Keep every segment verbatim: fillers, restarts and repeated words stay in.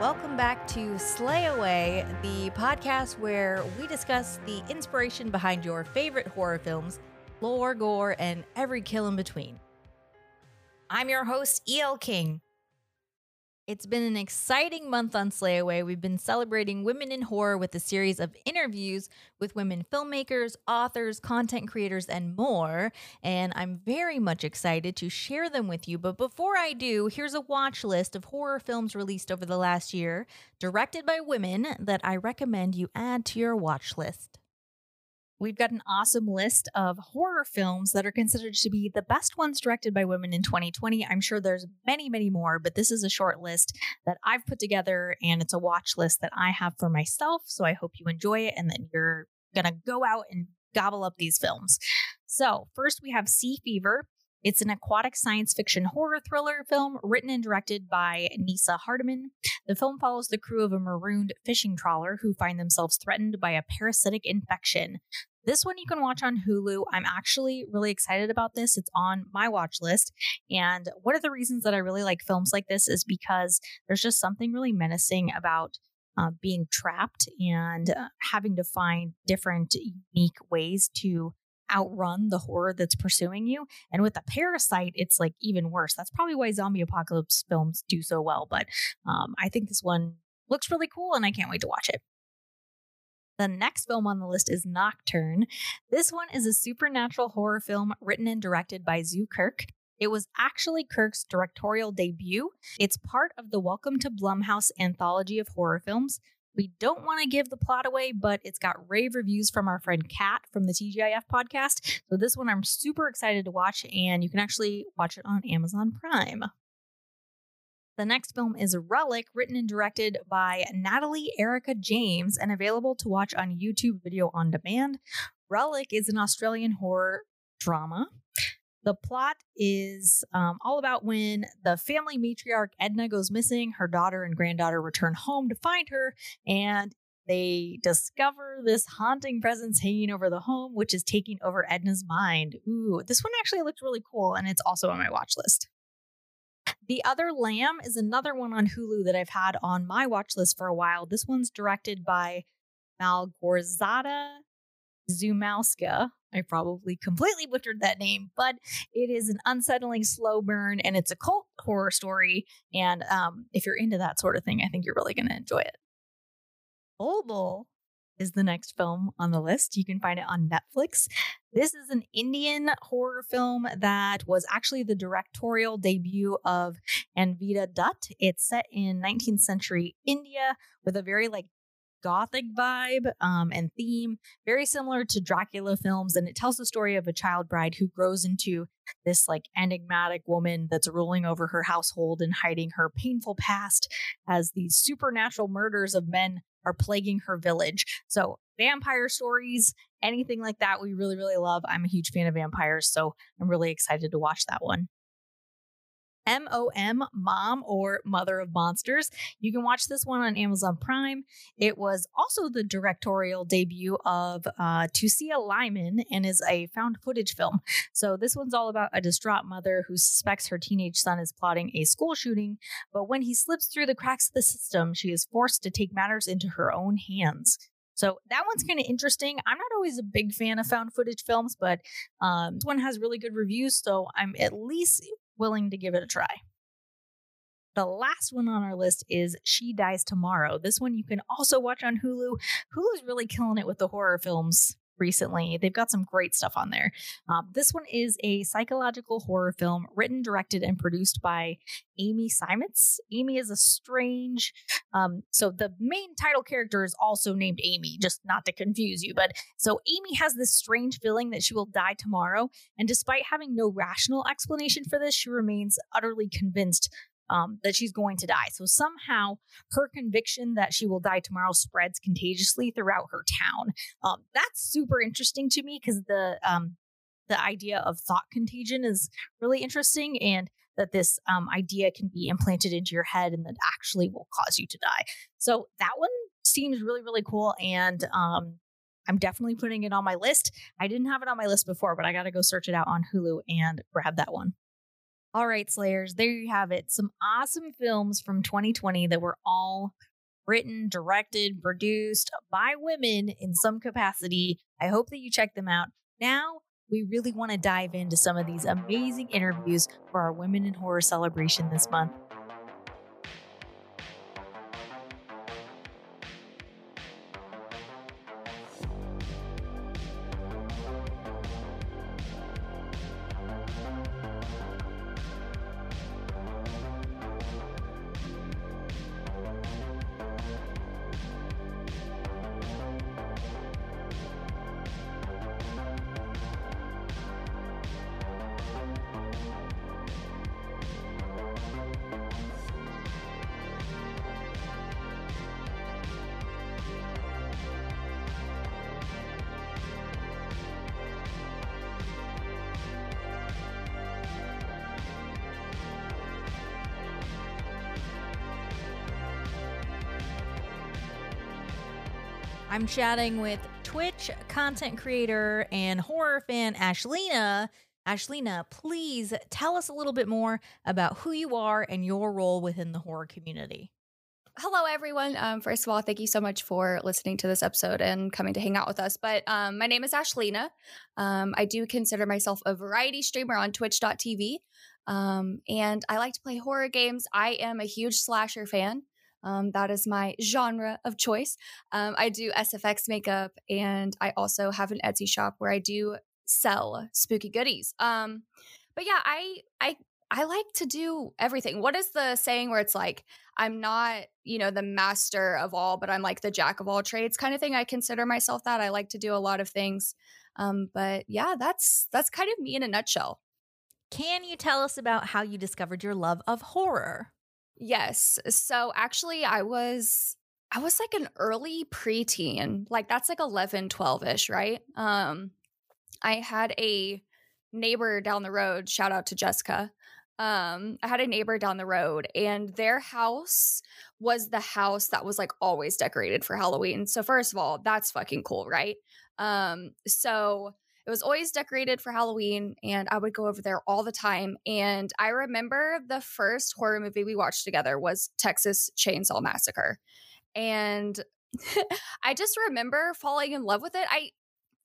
Welcome back to Slay Away, the podcast where we discuss the inspiration behind your favorite horror films, lore, gore, and every kill in between. I'm your host, E L. King. It's been an exciting month on Slay Away. We've been celebrating women in horror with a series of interviews with women filmmakers, authors, content creators, and more. And I'm very much excited to share them with you. But before I do, here's a watch list of horror films released over the last year, directed by women, that I recommend you add to your watch list. We've got an awesome list of horror films that are considered to be the best ones directed by women in twenty twenty. I'm sure there's many, many more, but this is a short list that I've put together, and it's a watch list that I have for myself. So I hope you enjoy it and that you're going to go out and gobble up these films. So first we have Sea Fever. It's an aquatic science fiction horror thriller film written and directed by Nisa Hardiman. The film follows the crew of a marooned fishing trawler who find themselves threatened by a parasitic infection. This one you can watch on Hulu. I'm actually really excited about this. It's on my watch list. And one of the reasons that I really like films like this is because there's just something really menacing about uh, being trapped and uh, having to find different unique ways to outrun the horror that's pursuing you. And with a parasite, it's like even worse. That's probably why zombie apocalypse films do so well. But um, I think this one looks really cool and I can't wait to watch it. The next film on the list is Nocturne. This one is a supernatural horror film written and directed by Zoo Kirk. It was actually Kirk's directorial debut. It's part of the Welcome to Blumhouse anthology of horror films. We don't want to give the plot away, but it's got rave reviews from our friend Kat from the T G I F podcast. So this one I'm super excited to watch, and you can actually watch it on Amazon Prime. The next film is Relic, written and directed by Natalie Erica James and available to watch on YouTube Video On Demand. Relic is an Australian horror drama. The plot is um, all about when the family matriarch Edna goes missing. Her daughter and granddaughter return home to find her, and they discover this haunting presence hanging over the home, which is taking over Edna's mind. Ooh, this one actually looked really cool, and it's also on my watch list. The Other Lamb is another one on Hulu that I've had on my watch list for a while. This one's directed by Malgorzata Szumowska. I probably completely butchered that name, but it is an unsettling slow burn, and it's a cult horror story. And um, if you're into that sort of thing, I think you're really going to enjoy it. Bulbul is the next film on the list. You can find it on Netflix. This is an Indian horror film that was actually the directorial debut of Anvita Dutt. It's set in nineteenth century India with a very like gothic vibe um, and theme, very similar to Dracula films. And it tells the story of a child bride who grows into this like enigmatic woman that's ruling over her household and hiding her painful past as these supernatural murders of men are plaguing her village. So vampire stories, anything like that, we really, really love. I'm a huge fan of vampires, so I'm really excited to watch that one. M O M, Mom or Mother of Monsters. You can watch this one on Amazon Prime. It was also the directorial debut of uh, Tucia Lyman and is a found footage film. So this one's all about a distraught mother who suspects her teenage son is plotting a school shooting, but when he slips through the cracks of the system, she is forced to take matters into her own hands. So that one's kind of interesting. I'm not always a big fan of found footage films, but um, this one has really good reviews, so I'm at least willing to give it a try. The last one on our list is She Dies Tomorrow. This one you can also watch on Hulu. Hulu's really killing it with the horror films recently. They've got some great stuff on there. Um, this one is a psychological horror film written, directed, and produced by Amy Simons. Amy is a strange, um, so the main title character is also named Amy, just not to confuse you. But so Amy has this strange feeling that she will die tomorrow. And despite having no rational explanation for this, she remains utterly convinced Um, that she's going to die. So somehow her conviction that she will die tomorrow spreads contagiously throughout her town. Um, that's super interesting to me because the um, the idea of thought contagion is really interesting, and that this um, idea can be implanted into your head and that actually will cause you to die. So that one seems really, really cool, and um, I'm definitely putting it on my list. I didn't have it on my list before, but I got to go search it out on Hulu and grab that one. All right, Slayers, there you have it. Some awesome films from twenty twenty that were all written, directed, produced by women in some capacity. I hope that you check them out. Now, we really want to dive into some of these amazing interviews for our Women in Horror celebration this month. I'm chatting with Twitch content creator and horror fan Ashlina. Ashlina, please tell us a little bit more about who you are and your role within the horror community. Hello, everyone. Um, first of all, thank you so much for listening to this episode and coming to hang out with us. But um, my name is Ashlina. Um, I do consider myself a variety streamer on twitch dot t v. Um, and I like to play horror games. I am a huge slasher fan. Um, that is my genre of choice. Um, I do S F X makeup, and I also have an Etsy shop where I do sell spooky goodies. Um, but yeah, I I I like to do everything. What is the saying where it's like, I'm not, you know, the master of all, but I'm like the jack of all trades kind of thing. I consider myself that. I like to do a lot of things. Um, but yeah, that's that's kind of me in a nutshell. Can you tell us about how you discovered your love of horror? Yes. So actually I was, I was like an early preteen, like that's like eleven, twelve ish. Right. Um, I had a neighbor down the road, shout out to Jessica. Um, I had a neighbor down the road and their house was the house that was like always decorated for Halloween. So first of all, that's fucking cool. Right. Um, so it was always decorated for Halloween, and I would go over there all the time. And I remember the first horror movie we watched together was Texas Chainsaw Massacre. And I just remember falling in love with it. I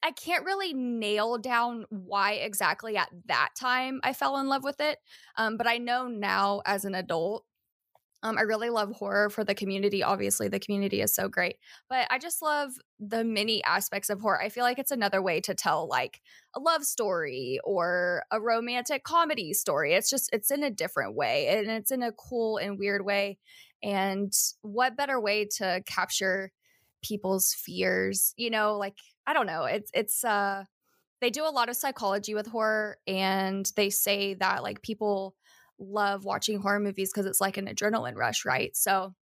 I can't really nail down why exactly at that time I fell in love with it. Um, but I know now as an adult, Um, I really love horror for the community. Obviously, the community is so great, but I just love the many aspects of horror. I feel like it's another way to tell like a love story or a romantic comedy story. It's just, it's in a different way, and it's in a cool and weird way. And what better way to capture people's fears? You know, like, I don't know. It's, it's, uh, they do a lot of psychology with horror, and they say that like people love watching horror movies because it's like an adrenaline rush, right? So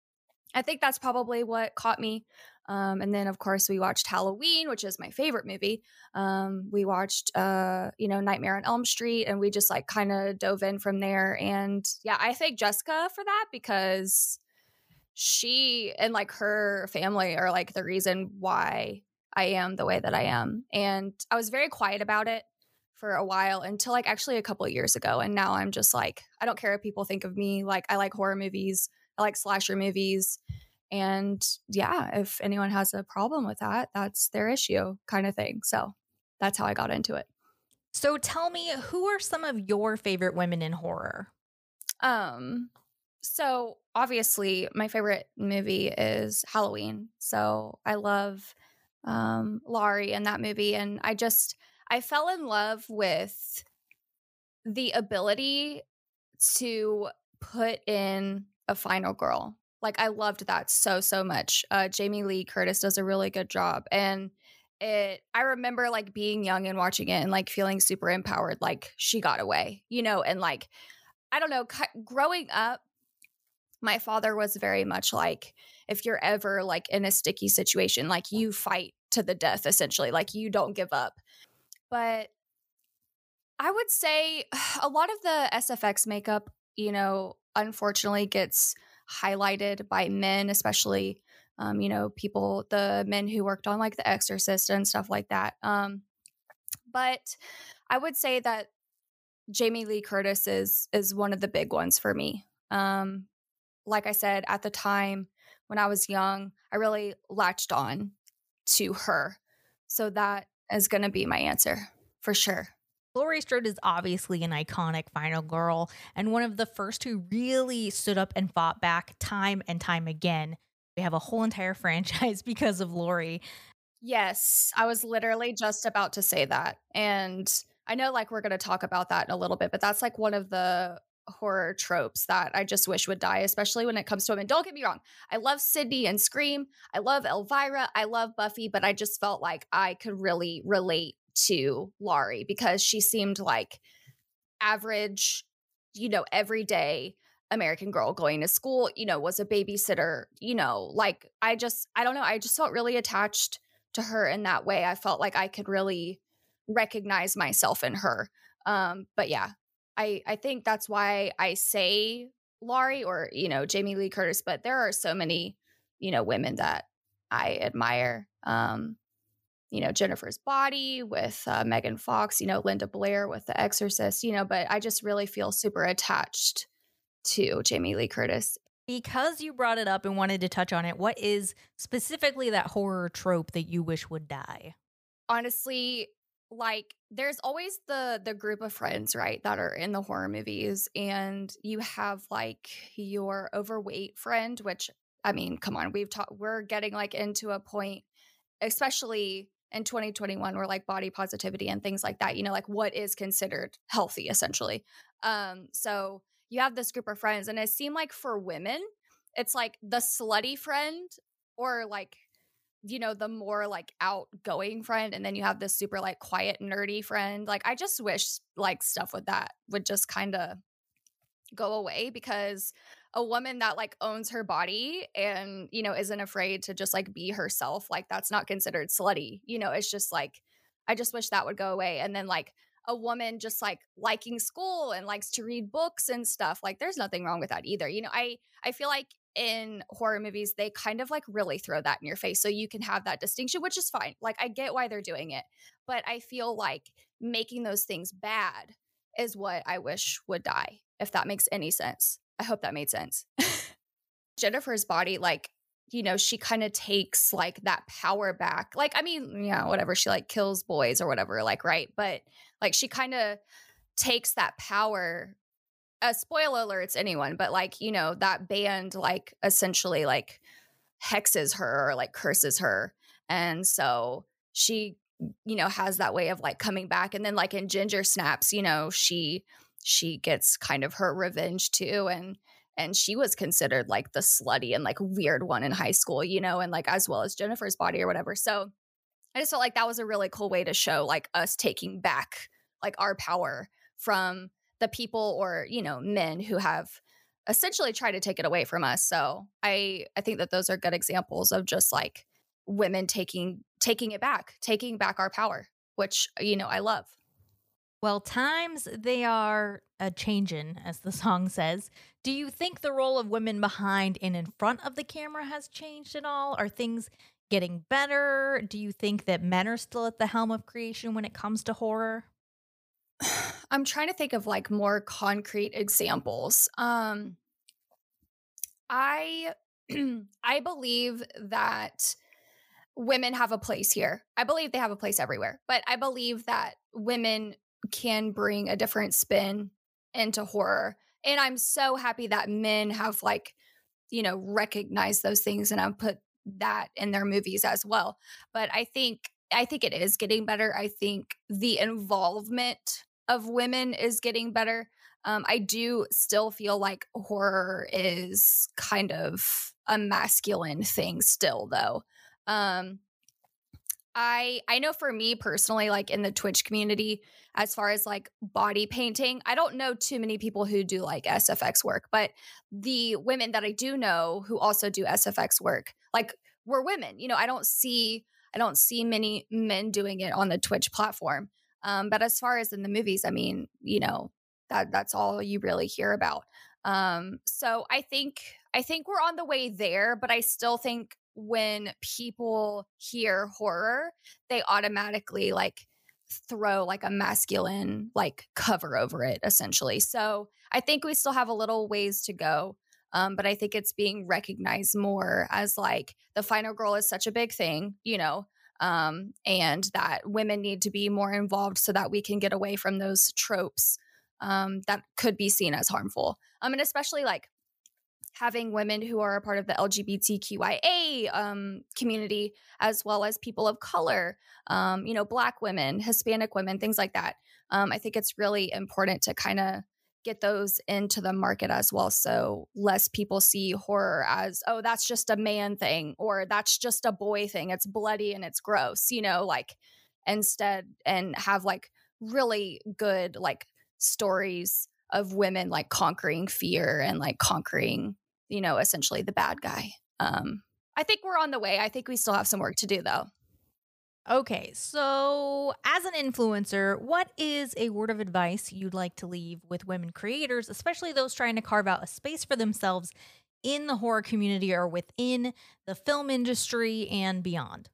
I think that's probably what caught me. Um, and then, of course, we watched Halloween, which is my favorite movie. Um, we watched, uh, you know, Nightmare on Elm Street, and we just like kind of dove in from there. And yeah, I thank Jessica for that, because she and like her family are like the reason why I am the way that I am. And I was very quiet about it for a while until like actually a couple of years ago. And now I'm just like, I don't care if people think of me. Like, I like horror movies. I like slasher movies. And yeah, if anyone has a problem with that, that's their issue kind of thing. So that's how I got into it. So tell me, who are some of your favorite women in horror? Um, so obviously my favorite movie is Halloween. So I love um, Laurie in that movie. And I just, I fell in love with the ability to put in a final girl. Like, I loved that so, so much. Uh, Jamie Lee Curtis does a really good job. And it, I remember like being young and watching it and like feeling super empowered. Like, she got away, you know, and like, I don't know, cu- growing up, my father was very much like, if you're ever like in a sticky situation, like you fight to the death, essentially, like you don't give up. But I would say a lot of the S F X makeup, you know, unfortunately gets highlighted by men, especially, um, you know, people, the men who worked on like The Exorcist and stuff like that. Um, but I would say that Jamie Lee Curtis is is one of the big ones for me. Um, like I said, at the time when I was young, I really latched on to her. So that is going to be my answer for sure. Laurie Strode is obviously an iconic final girl and one of the first who really stood up and fought back time and time again. We have a whole entire franchise because of Laurie. Yes, I was literally just about to say that. And I know like we're going to talk about that in a little bit, but that's like one of the horror tropes that I just wish would die, especially when it comes to women. Don't get me wrong. I love Sydney and Scream. I love Elvira. I love Buffy, but I just felt like I could really relate to Laurie because she seemed like average, you know, everyday American girl going to school, you know, was a babysitter, you know, like I just, I don't know. I just felt really attached to her in that way. I felt like I could really recognize myself in her. Um, but yeah, I, I think that's why I say Laurie or, you know, Jamie Lee Curtis, but there are so many, you know, women that I admire, um, you know, Jennifer's Body with uh, Megan Fox, you know, Linda Blair with The Exorcist, you know, but I just really feel super attached to Jamie Lee Curtis. Because you brought it up and wanted to touch on it, what is specifically that horror trope that you wish would die? Honestly, like there's always the the group of friends, right, that are in the horror movies, and you have like your overweight friend, which I mean, come on, we've taught we're getting like into a point, especially in twenty twenty-one, where like body positivity and things like that, you know, like what is considered healthy essentially. Um, so you have this group of friends, and it seemed like for women, it's like the slutty friend or like, you know, the more like outgoing friend. And then you have this super like quiet, nerdy friend. Like, I just wish like stuff with that would just kind of go away, because a woman that like owns her body and, you know, isn't afraid to just like be herself, like that's not considered slutty. You know, it's just like, I just wish that would go away. And then like a woman just like liking school and likes to read books and stuff, like there's nothing wrong with that either. You know, I, I feel like in horror movies, they kind of like really throw that in your face so you can have that distinction, which is fine. Like, I get why they're doing it, but I feel like making those things bad is what I wish would die, if that makes any sense. I hope that made sense. Jennifer's Body, like, you know, she kind of takes like that power back. Like, I mean, yeah, whatever. She like kills boys or whatever, like, right. But like, she kind of takes that power. Uh, spoiler alerts, anyone, but like, you know, that band like essentially like hexes her or like curses her. And so she, you know, has that way of like coming back. And then like in Ginger Snaps, you know, she, she gets kind of her revenge too. And, and she was considered like the slutty and like weird one in high school, you know, and like as well as Jennifer's Body or whatever. So I just felt like that was a really cool way to show like us taking back like our power from the people or, you know, men who have essentially tried to take it away from us. So I, I think that those are good examples of just like women taking, taking it back, taking back our power, which, you know, I love. Well, times they are a changin', as the song says. Do you think the role of women behind and in front of the camera has changed at all? Are things getting better? Do you think that men are still at the helm of creation when it comes to horror? I'm trying to think of like more concrete examples. Um, I, I believe that women have a place here. I believe they have a place everywhere, but I believe that women can bring a different spin into horror. And I'm so happy that men have like, you know, recognized those things and have put that in their movies as well. But I think, I think it is getting better. I think the involvement of women is getting better. Um, I do still feel like horror is kind of a masculine thing still, though. Um, I I know for me personally, like in the Twitch community, as far as like body painting, I don't know too many people who do like S F X work, but the women that I do know who also do S F X work, like we're women. You know, I don't see I don't see many men doing it on the Twitch platform. Um, but as far as in the movies, I mean, you know, that that's all you really hear about. Um, so I think I think we're on the way there, but I still think when people hear horror, they automatically like throw like a masculine like cover over it, essentially. So I think we still have a little ways to go. Um, but I think it's being recognized more as like the final girl is such a big thing, you know, um, and that women need to be more involved so that we can get away from those tropes um, that could be seen as harmful. Um, and especially like having women who are a part of the L G B T Q I A um, community, as well as people of color, um, you know, Black women, Hispanic women, things like that. Um, I think it's really important to kind of get those into the market as well, so less people see horror as, oh, that's just a man thing, or that's just a boy thing, it's bloody and it's gross, you know, like instead, and have like really good like stories of women like conquering fear and like conquering, you know, essentially the bad guy. Um, I think we're on the way. I think we still have some work to do though. Okay, so as an influencer, what is a word of advice you'd like to leave with women creators, especially those trying to carve out a space for themselves in the horror community or within the film industry and beyond?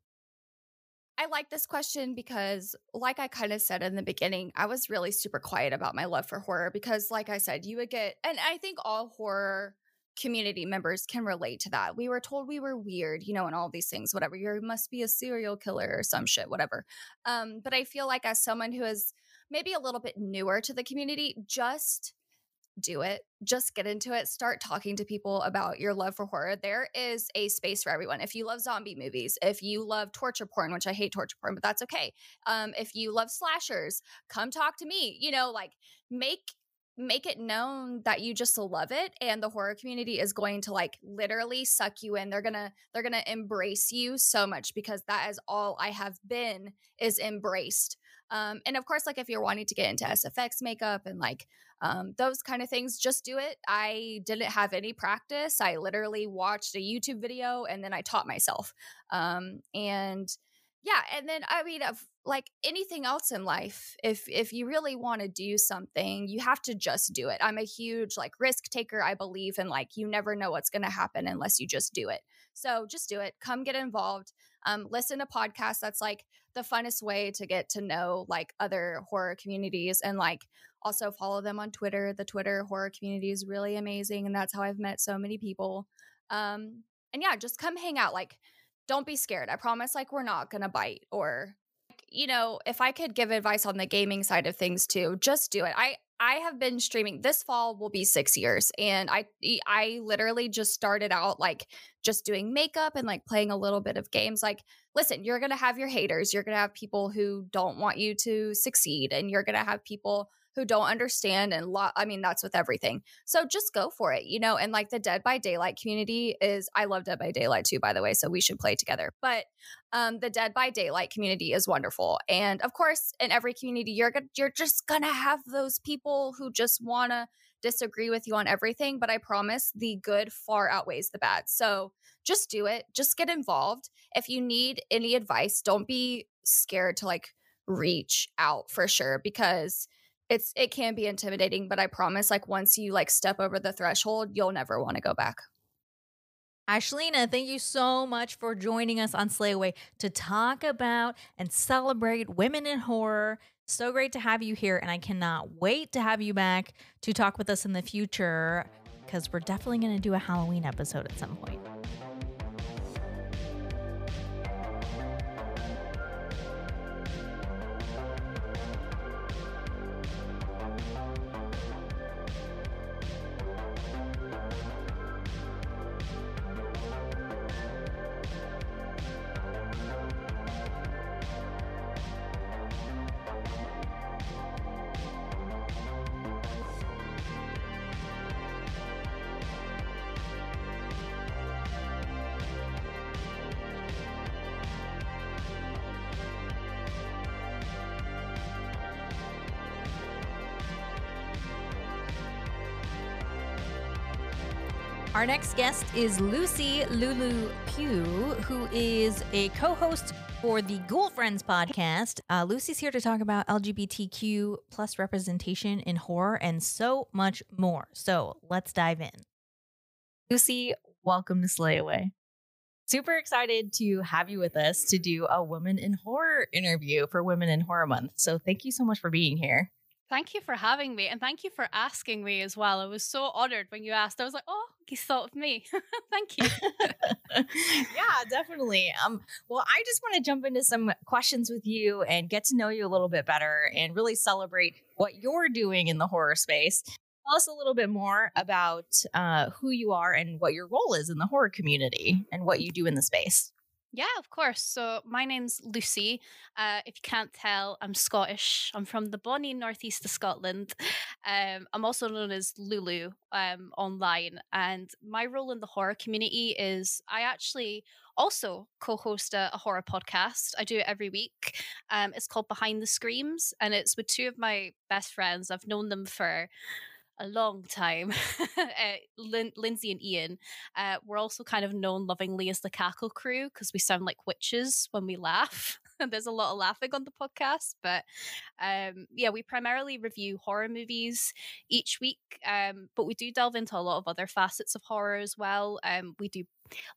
I like this question because, like I kind of said in the beginning, I was really super quiet about my love for horror because, like I said, you would get, and I think all horror community members can relate to that. We were told we were weird, you know, and all these things, whatever. You must be a serial killer or some shit, whatever. Um, but I feel like as someone who is maybe a little bit newer to the community, just do it. Just get into it. Start talking to people about your love for horror. There is a space for everyone. If you love zombie movies, if you love torture porn, which I hate torture porn, but that's okay. Um, if you love slashers, come talk to me. You know, like make make it known that you just love it, and the horror community is going to like literally suck you in. They're gonna, they're gonna embrace you so much, because that is all I have been, is embraced. Um, and of course, like if you're wanting to get into S F X makeup and like um, those kind of things, just do it. I didn't have any practice. I literally watched a YouTube video and then I taught myself. Um, and yeah. And then, I mean, of like anything else in life, if if you really want to do something, you have to just do it. I'm a huge like risk taker. I believe in like, you never know what's going to happen unless you just do it. So just do it. Come get involved. Um, listen to podcasts. That's like the funnest way to get to know like other horror communities, and like also follow them on Twitter. The Twitter horror community is really amazing, and that's how I've met so many people. Um, and yeah, just come hang out. Like, don't be scared. I promise, like, we're not going to bite. Or, you know, if I could give advice on the gaming side of things too, just do it. I, I have been streaming. This fall will be six years. And I, I literally just started out like just doing makeup and like playing a little bit of games. Like, listen, you're going to have your haters. You're going to have people who don't want you to succeed, and you're going to have people who don't understand. And lo- I mean, that's with everything. So just go for it, you know, and like the Dead by Daylight community is, I love Dead by Daylight too, by the way, so we should play together. But um, the Dead by Daylight community is wonderful. And of course, in every community, you're go- you're just going to have those people who just want to disagree with you on everything. But I promise the good far outweighs the bad. So just do it. Just get involved. If you need any advice, don't be scared to like reach out, for sure, because It's it can be intimidating, but I promise, like, once you like step over the threshold, you'll never want to go back. Ashlina, thank you so much for joining us on Slay Away to talk about and celebrate women in horror. So great to have you here, and I cannot wait to have you back to talk with us in the future, because we're definitely going to do a Halloween episode at some point. Our next guest is Lucy Lulu Pugh, who is a co-host for the Ghoul Friends podcast. Uh, Lucy's here to talk about L G B T Q plus representation in horror and so much more. So let's dive in. Lucy, welcome to Slay Away. super excited to have you with us to do a Women in Horror interview for Women in Horror Month. So thank you so much for being here. Thank you for having me, and thank you for asking me as well. I was so honored when you asked. I was like, oh, you thought of me. Thank you. Yeah, definitely. Um, well, I just want to jump into some questions with you and get to know you a little bit better and really celebrate what you're doing in the horror space. Tell us a little bit more about uh, who you are and what your role is in the horror community and what you do in the space. Yeah, of course. So my name's Lucy. Uh, if you can't tell, I'm Scottish. I'm from the bonny northeast of Scotland. Um, I'm also known as Lulu um, online. And my role in the horror community is I actually also co-host a, a horror podcast. I do it every week. Um, it's called Behind the Screams. And it's with two of my best friends. I've known them for a long time. uh, Lin- Lindsay and Ian. Uh, we're also kind of known lovingly as the Cackle Crew because we sound like witches when we laugh. There's a lot of laughing on the podcast, but um, yeah, we primarily review horror movies each week, um, but we do delve into a lot of other facets of horror as well. Um, we do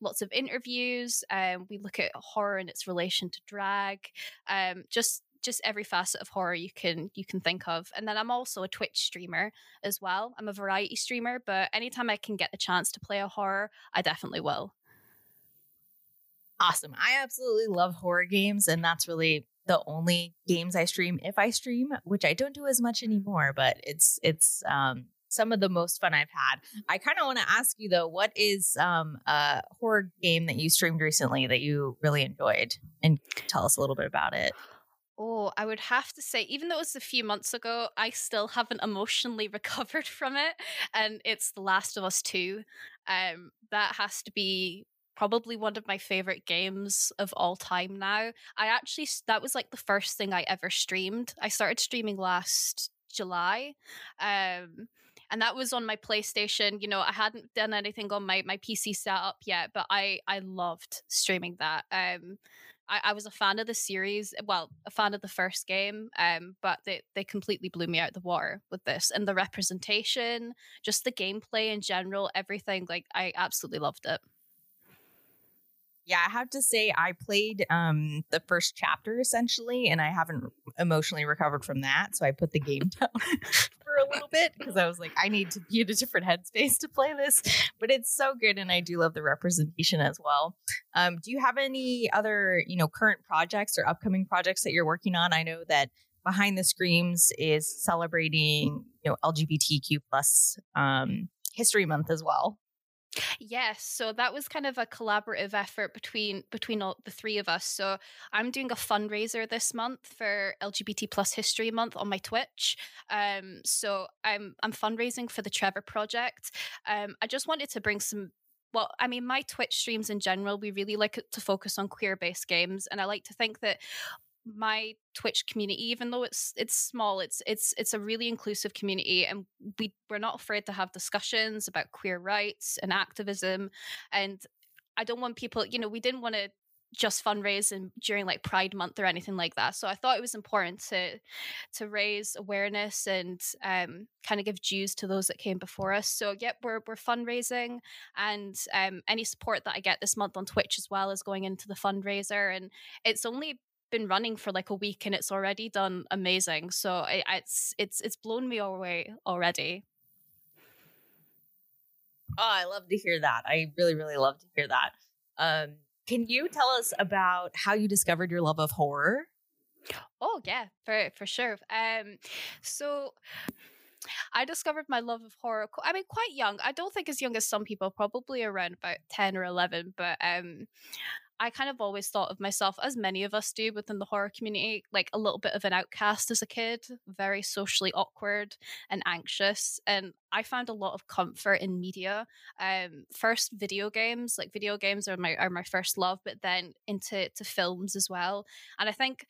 lots of interviews. Um, we look at horror and its relation to drag. Um, just Just every facet of horror you can you can think of. And then I'm also a Twitch streamer as well. I'm a variety streamer, but anytime I can get the chance to play a horror, I definitely will. Awesome. I absolutely love horror games, and that's really the only games I stream if I stream, which I don't do as much anymore, but it's it's um some of the most fun I've had. I kind of want to ask you though, what is um a horror game that you streamed recently that you really enjoyed, and tell us a little bit about it? Oh, I would have to say, even though it was a few months ago, I still haven't emotionally recovered from it. And it's The Last of Us two. Um, that has to be probably one of my favorite games of all time now. I actually, that was like the first thing I ever streamed. I started streaming last July. Um, and that was on my PlayStation. You know, I hadn't done anything on my, my P C setup yet, but I, I loved streaming that. Um, I, I was a fan of the series, well, a fan of the first game, um, but they, they completely blew me out of the water with this. And the representation, just the gameplay in general, everything, like, I absolutely loved it. Yeah, I have to say I played um, the first chapter, essentially, and I haven't emotionally recovered from that. So I put the game down for a little bit because I was like, I need to be in a different headspace to play this. But it's so good. And I do love the representation as well. Um, do you have any other, you know, current projects or upcoming projects that you're working on? I know that Behind the Screams is celebrating, you know, L G B T Q plus um, History Month as well. Yes, so that was kind of a collaborative effort between between all the three of us. So I'm doing a fundraiser this month for L G B T plus History Month on my Twitch. Um, so I'm I'm fundraising for the Trevor Project. Um, I just wanted to bring some. Well, I mean, my Twitch streams in general, we really like to focus on queer-based games, and I like to think that my Twitch community, even though it's it's small, it's it's it's a really inclusive community, and we we're not afraid to have discussions about queer rights and activism. And I don't want people, you know, we didn't want to just fundraise and during like Pride Month or anything like that. So I thought it was important to to raise awareness and um kind of give dues to those that came before us. So yep, we're we're fundraising, and um any support that I get this month on Twitch as well is going into the fundraiser. And it's only been running for like a week and it's already done amazing, so it, it's it's it's blown me away already. Oh, I love to hear that. I really really love to hear that. Um can you tell us about how you discovered your love of horror? Oh yeah, for for sure. Um so I discovered my love of horror, I mean, quite young. I don't think as young as some people, probably around about ten or eleven, but um I kind of always thought of myself, as many of us do within the horror community, like a little bit of an outcast as a kid, very socially awkward and anxious. And I found a lot of comfort in media. Um, first, video games, like video games are my are my first love, but then into to films as well. And I think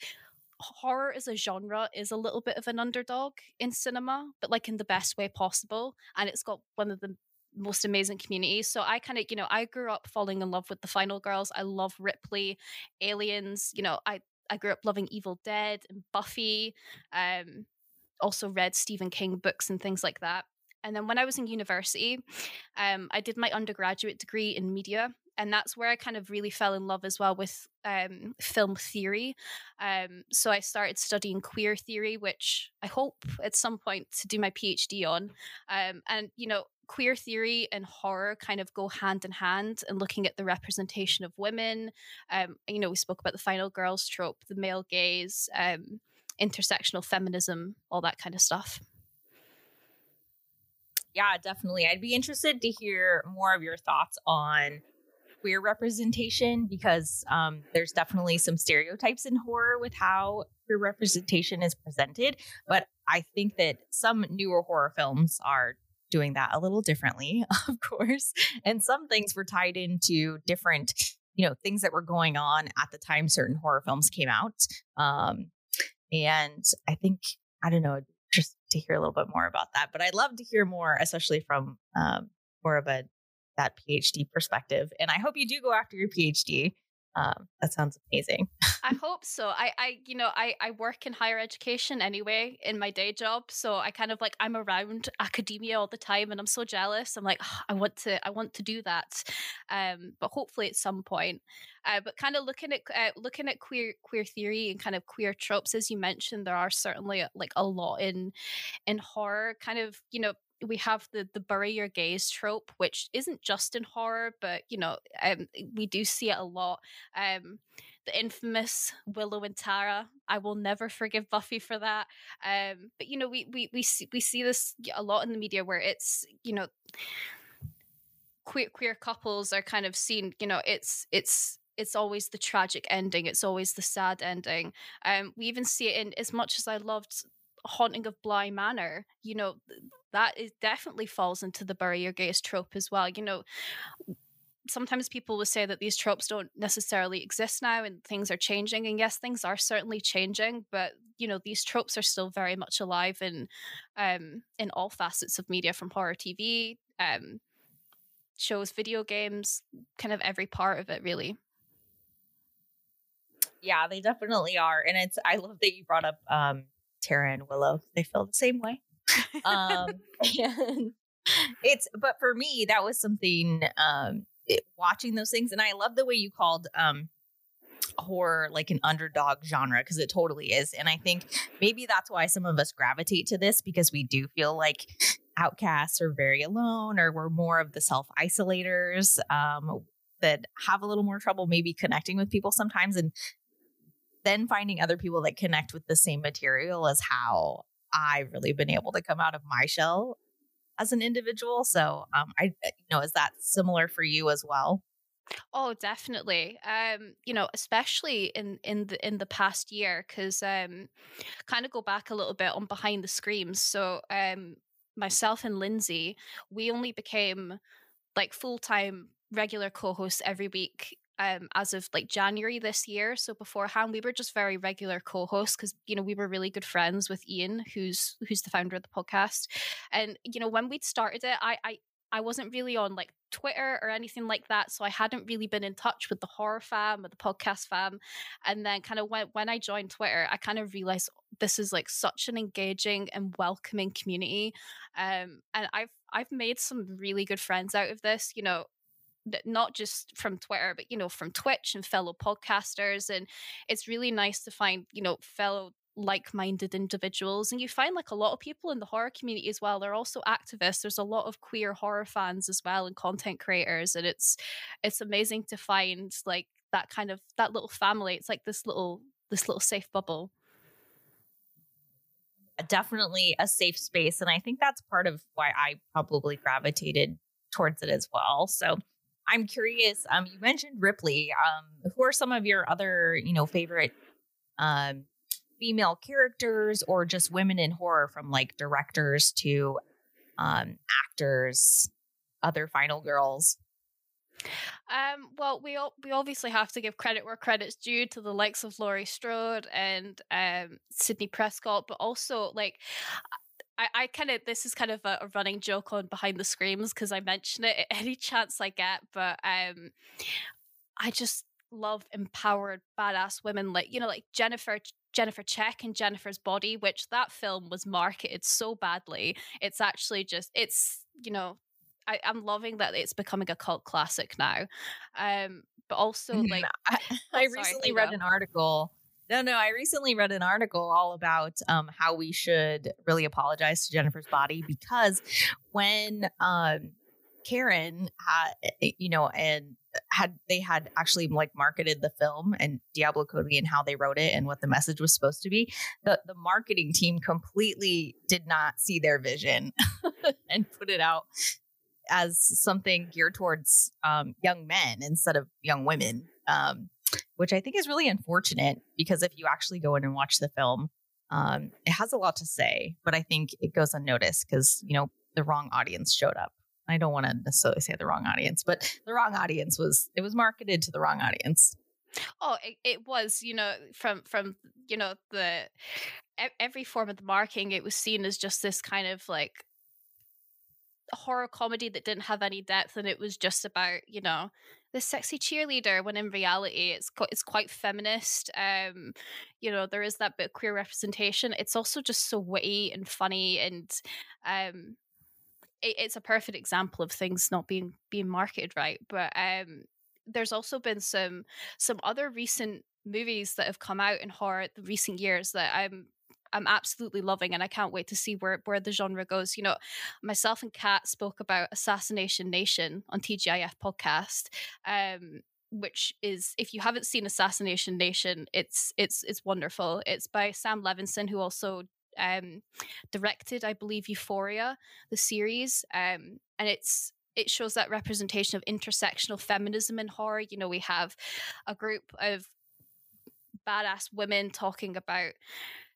horror as a genre is a little bit of an underdog in cinema, but like in the best way possible. And it's got one of the most amazing communities. So I kind of, you know, I grew up falling in love with the Final Girls. I love Ripley, Aliens, you know, I, I grew up loving Evil Dead and Buffy, um, also read Stephen King books and things like that. And then when I was in university, um, I did my undergraduate degree in media, and that's where I kind of really fell in love as well with um, film theory. Um, so I started studying queer theory, which I hope at some point to do my PhD on. Um, and, you know, queer theory and horror kind of go hand in hand, and looking at the representation of women. Um, you know, we spoke about the final girls trope, the male gaze, um, intersectional feminism, all that kind of stuff. Yeah, definitely. I'd be interested to hear more of your thoughts on queer representation, because um, there's definitely some stereotypes in horror with how queer representation is presented. But I think that some newer horror films are doing that a little differently, of course. And some things were tied into different, you know, things that were going on at the time certain horror films came out. Um, and I think, I don't know, just to hear a little bit more about that. But I'd love to hear more, especially from um, more of a that PhD perspective. And I hope you do go after your PhD. Um, that sounds amazing. I hope so. I, I, you know, I, I work in higher education anyway in my day job. So I kind of like, I'm around academia all the time and I'm so jealous. I'm like, oh, I want to, I want to do that. Um, but hopefully at some point, uh, but kind of looking at, uh, looking at queer, queer theory and kind of queer tropes, as you mentioned, there are certainly like a lot in, in horror kind of, you know, we have the the bury your gaze trope, which isn't just in horror, but you know, um, we do see it a lot. Um, the infamous Willow and Tara. I will never forgive Buffy for that. Um, but you know, we we we see we see this a lot in the media, where it's, you know, queer queer couples are kind of seen. You know, it's it's. It's always the tragic ending. It's always the sad ending. Um, we even see it in, as much as I loved Haunting of Bly Manor, you know, that is definitely falls into the bury your gaze trope as well. You know, sometimes people will say that these tropes don't necessarily exist now and things are changing, and yes, things are certainly changing, but you know, these tropes are still very much alive in um in all facets of media, from horror T V, um shows, video games, kind of every part of it really. Yeah, they definitely are. And it's, I love that you brought up um Tara and Willow. They feel the same way. Um, and it's, but for me, that was something, um, it, watching those things. And I love the way you called um, horror like an underdog genre, because it totally is. And I think maybe that's why some of us gravitate to this, because we do feel like outcasts are very alone, or we're more of the self-isolators um, that have a little more trouble maybe connecting with people sometimes. And then finding other people that connect with the same material is how I've really been able to come out of my shell as an individual. So, um, I, you know, is that similar for you as well? Oh, definitely. Um, you know, especially in, in the, in the past year, cause, um, kind of go back a little bit on Behind the Screams. So, um, myself and Lindsay, we only became like full-time regular co-hosts every week Um, as of like January this year. So beforehand, we were just very regular co-hosts, because you know, we were really good friends with Ian, who's who's the founder of the podcast. And you know, when we'd started it, I I I wasn't really on like Twitter or anything like that, so I hadn't really been in touch with the horror fam or the podcast fam. And then kind of when, when I joined Twitter, I kind of realized this is like such an engaging and welcoming community, um and I've I've made some really good friends out of this, you know, not just from Twitter, but you know, from Twitch and fellow podcasters. And it's really nice to find, you know, fellow like-minded individuals. And you find like a lot of people in the horror community as well. They're also activists. There's a lot of queer horror fans as well, and content creators. And it's it's amazing to find like that kind of that little family. It's like this little this little safe bubble. Definitely a safe space. And I think that's part of why I probably gravitated towards it as well. So I'm curious, um, you mentioned Ripley. Um, who are some of your other, you know, favorite um, female characters, or just women in horror, from like directors to um, actors, other final girls? Um, well, we all, we obviously have to give credit where credit's due to the likes of Laurie Strode and um, Sydney Prescott, but also like... I, I kind of, this is kind of a, a running joke on Behind the Screams, because I mention it at any chance I get, but um, I just love empowered, badass women, like, you know, like Jennifer, Jennifer Check in Jennifer's Body, which that film was marketed so badly. It's actually just, it's, you know, I, I'm loving that it's becoming a cult classic now. Um, but also, like, I, I recently sorry, read go. an article. No, no, I recently read an article all about um, how we should really apologize to Jennifer's Body, because when um, Karen, had, you know, and had they had actually like marketed the film and Diablo Cody and how they wrote it and what the message was supposed to be, the, the marketing team completely did not see their vision and put it out as something geared towards um, young men instead of young women, um, which I think is really unfortunate, because if you actually go in and watch the film, um, it has a lot to say, but I think it goes unnoticed because, you know, the wrong audience showed up. I don't want to necessarily say the wrong audience, but the wrong audience was, it was marketed to the wrong audience. Oh, it, it was, you know, from, from, you know, the, every form of the marketing, it was seen as just this kind of like horror comedy that didn't have any depth, and it was just about, you know, the sexy cheerleader, when in reality it's co- it's quite feminist. Um you know, there is that bit of queer representation. It's also just so witty and funny, and um it, it's a perfect example of things not being being marketed right. But um there's also been some some other recent movies that have come out in horror the recent years that I'm I'm absolutely loving, and I can't wait to see where, where the genre goes. You know, myself and Kat spoke about Assassination Nation on T G I F podcast, um, which is, if you haven't seen Assassination Nation, it's it's it's wonderful. It's by Sam Levinson, who also um, directed, I believe, Euphoria, the series, um, and it's it shows that representation of intersectional feminism in horror. You know, we have a group of badass women talking about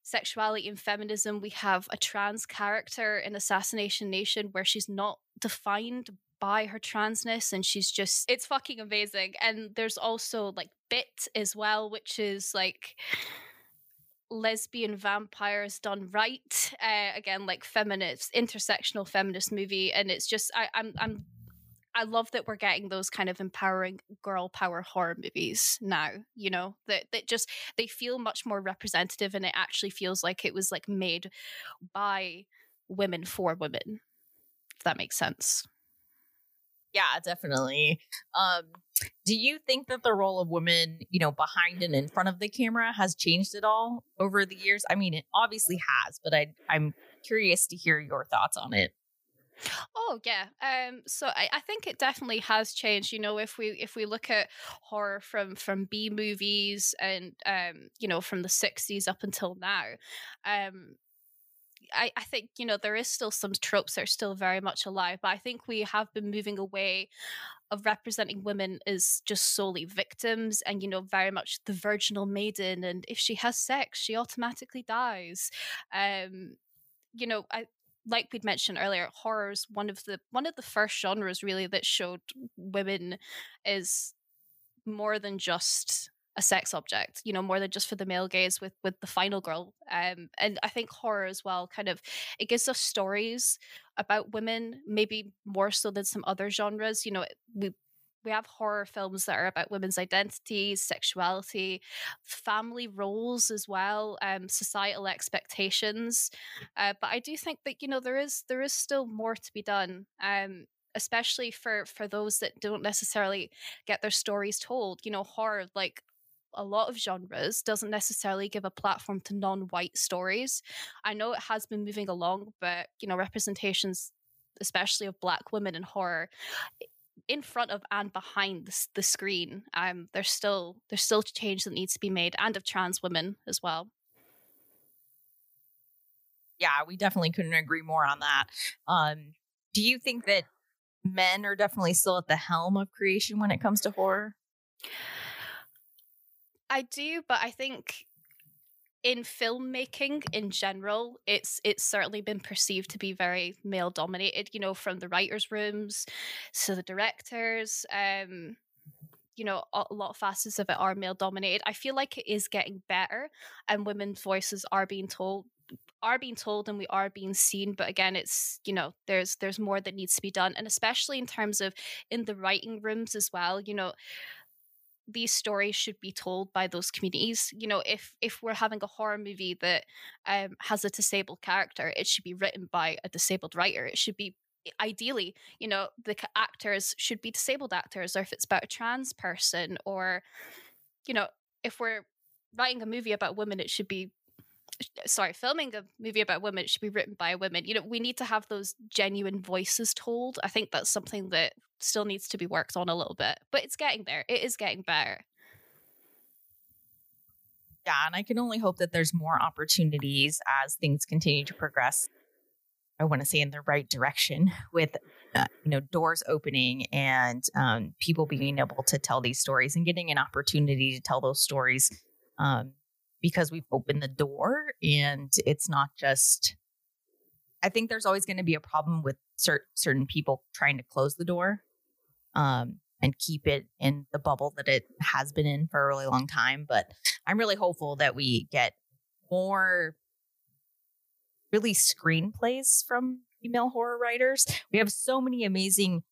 sexuality and feminism. We have a trans character in Assassination Nation where she's not defined by her transness, and she's just, it's fucking amazing. And there's also like Bit as well, which is like lesbian vampires done right, uh, again, like feminist, intersectional feminist movie. And it's just, I, I'm I'm I love that we're getting those kind of empowering girl power horror movies now, you know, that, that just, they feel much more representative, and it actually feels like it was like made by women for women, if that makes sense. Yeah, definitely. Um, do you think that the role of women, you know, behind and in front of the camera has changed at all over the years? I mean, it obviously has, but I, I'm curious to hear your thoughts on it. Oh yeah, um, so I, I think it definitely has changed. You know, if we if we look at horror from from B movies and um, you know, from the sixties up until now, um, I I think, you know, there is still some tropes that are still very much alive, but I think we have been moving away of representing women as just solely victims, and, you know, very much the virginal maiden, and if she has sex, she automatically dies. Um, you know, I. Like we'd mentioned earlier, horror's one of the one of the first genres really that showed women is more than just a sex object, you know, more than just for the male gaze with with the final girl. Um, and I think horror as well, kind of, it gives us stories about women, maybe more so than some other genres. You know, we we have horror films that are about women's identities, sexuality, family roles as well, um, societal expectations. Uh, but I do think that, you know, there is there is still more to be done, um, especially for for those that don't necessarily get their stories told. You know, horror, like a lot of genres, doesn't necessarily give a platform to non-white stories. I know it has been moving along, but, you know, representations, especially of Black women in horror, it, in front of and behind the, the screen, um, there's still there's still change that needs to be made, and of trans women as well. Yeah, we definitely couldn't agree more on that. Um, do you think that men are definitely still at the helm of creation when it comes to horror? I do, but I think in filmmaking in general, it's it's certainly been perceived to be very male dominated, you know, from the writers' rooms to the directors. Um, you know, a lot of facets of it are male dominated. I feel like it is getting better, and women's voices are being told are being told and we are being seen. But again, it's, you know, there's there's more that needs to be done. And especially in terms of in the writing rooms as well, you know, these stories should be told by those communities. You know, if if we're having a horror movie that um, has a disabled character, it should be written by a disabled writer. It should be ideally, you know, the actors should be disabled actors, or if it's about a trans person, or, you know, if we're writing a movie about women, it should be, sorry, filming a movie about women, it should be written by women. You know, we need to have those genuine voices told. I think that's something that still needs to be worked on a little bit, but it's getting there. It is getting better. Yeah, and I can only hope that there's more opportunities as things continue to progress. I want to say in the right direction with, uh, you know, doors opening and um, people being able to tell these stories and getting an opportunity to tell those stories, um, because we've opened the door. And it's not just, I think there's always going to be a problem with cer- certain people trying to close the door um, and keep it in the bubble that it has been in for a really long time. But I'm really hopeful that we get more really screenplays from female horror writers. We have so many amazing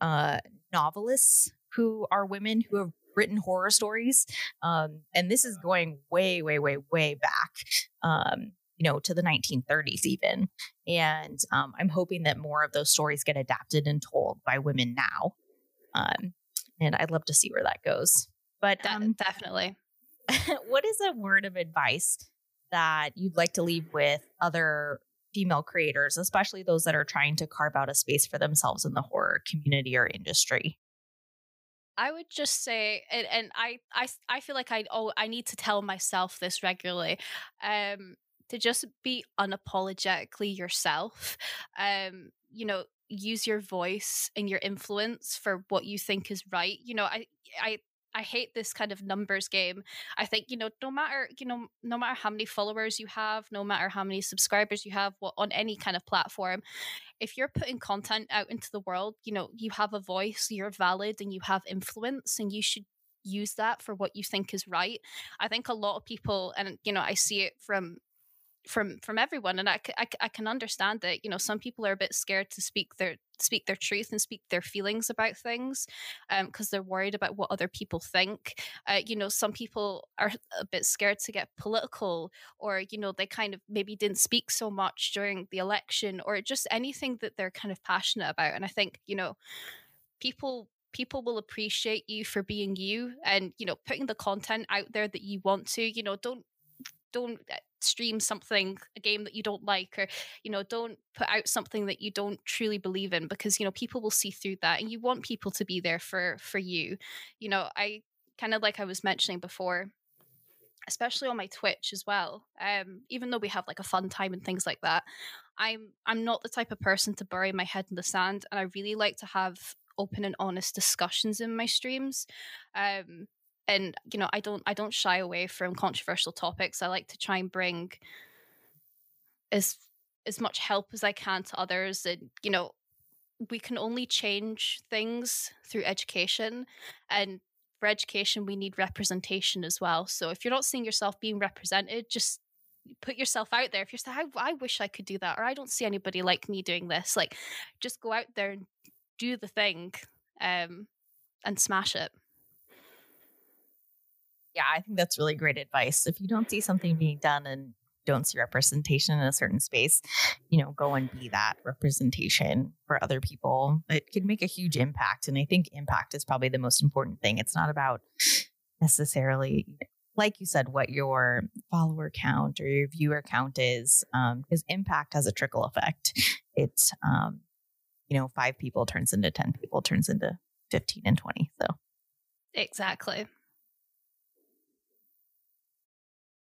uh, novelists who are women who have written horror stories. Um, and this is going way, way, way, way back, um, you know, to the nineteen thirties even. And um, I'm hoping that more of those stories get adapted and told by women now. Um, and I'd love to see where that goes. But um, De- definitely. What is a word of advice that you'd like to leave with other female creators, especially those that are trying to carve out a space for themselves in the horror community or industry? I would just say, and, and I, I, I feel like I, oh, I need to tell myself this regularly, um, to just be unapologetically yourself. Um, you know, use your voice and your influence for what you think is right. You know, I, I, I hate this kind of numbers game. I think, you know, no matter, you know, no matter how many followers you have, no matter how many subscribers you have, what, on any kind of platform, if you're putting content out into the world, you know, you have a voice, you're valid, and you have influence, and you should use that for what you think is right. I think a lot of people, and, you know, I see it from from from everyone, and I, I, I can understand that, you know, some people are a bit scared to speak their speak their truth and speak their feelings about things um because they're worried about what other people think. Uh, you know, some people are a bit scared to get political, or, you know, they kind of maybe didn't speak so much during the election, or just anything that they're kind of passionate about. And I think, you know, people people will appreciate you for being you, and, you know, putting the content out there that you want to. You know, don't don't stream something, a game that you don't like, or, you know, don't put out something that you don't truly believe in, because, you know, people will see through that, and you want people to be there for for you. You know, I kind of, like I was mentioning before, especially on my Twitch as well, um even though we have like a fun time and things like that, I'm I'm not the type of person to bury my head in the sand, and I really like to have open and honest discussions in my streams. um And, you know, I don't I don't shy away from controversial topics. I like to try and bring as as much help as I can to others. And, you know, we can only change things through education. And for education, we need representation as well. So if you're not seeing yourself being represented, just put yourself out there. If you're saying, I, I wish I could do that, or I don't see anybody like me doing this, like, just go out there and do the thing, um, and smash it. Yeah, I think that's really great advice. If you don't see something being done and don't see representation in a certain space, you know, go and be that representation for other people. It can make a huge impact. And I think impact is probably the most important thing. It's not about necessarily, like you said, what your follower count or your viewer count is, um, because impact has a trickle effect. It's, um, you know, five people turns into ten people, turns into fifteen and twenty. So exactly.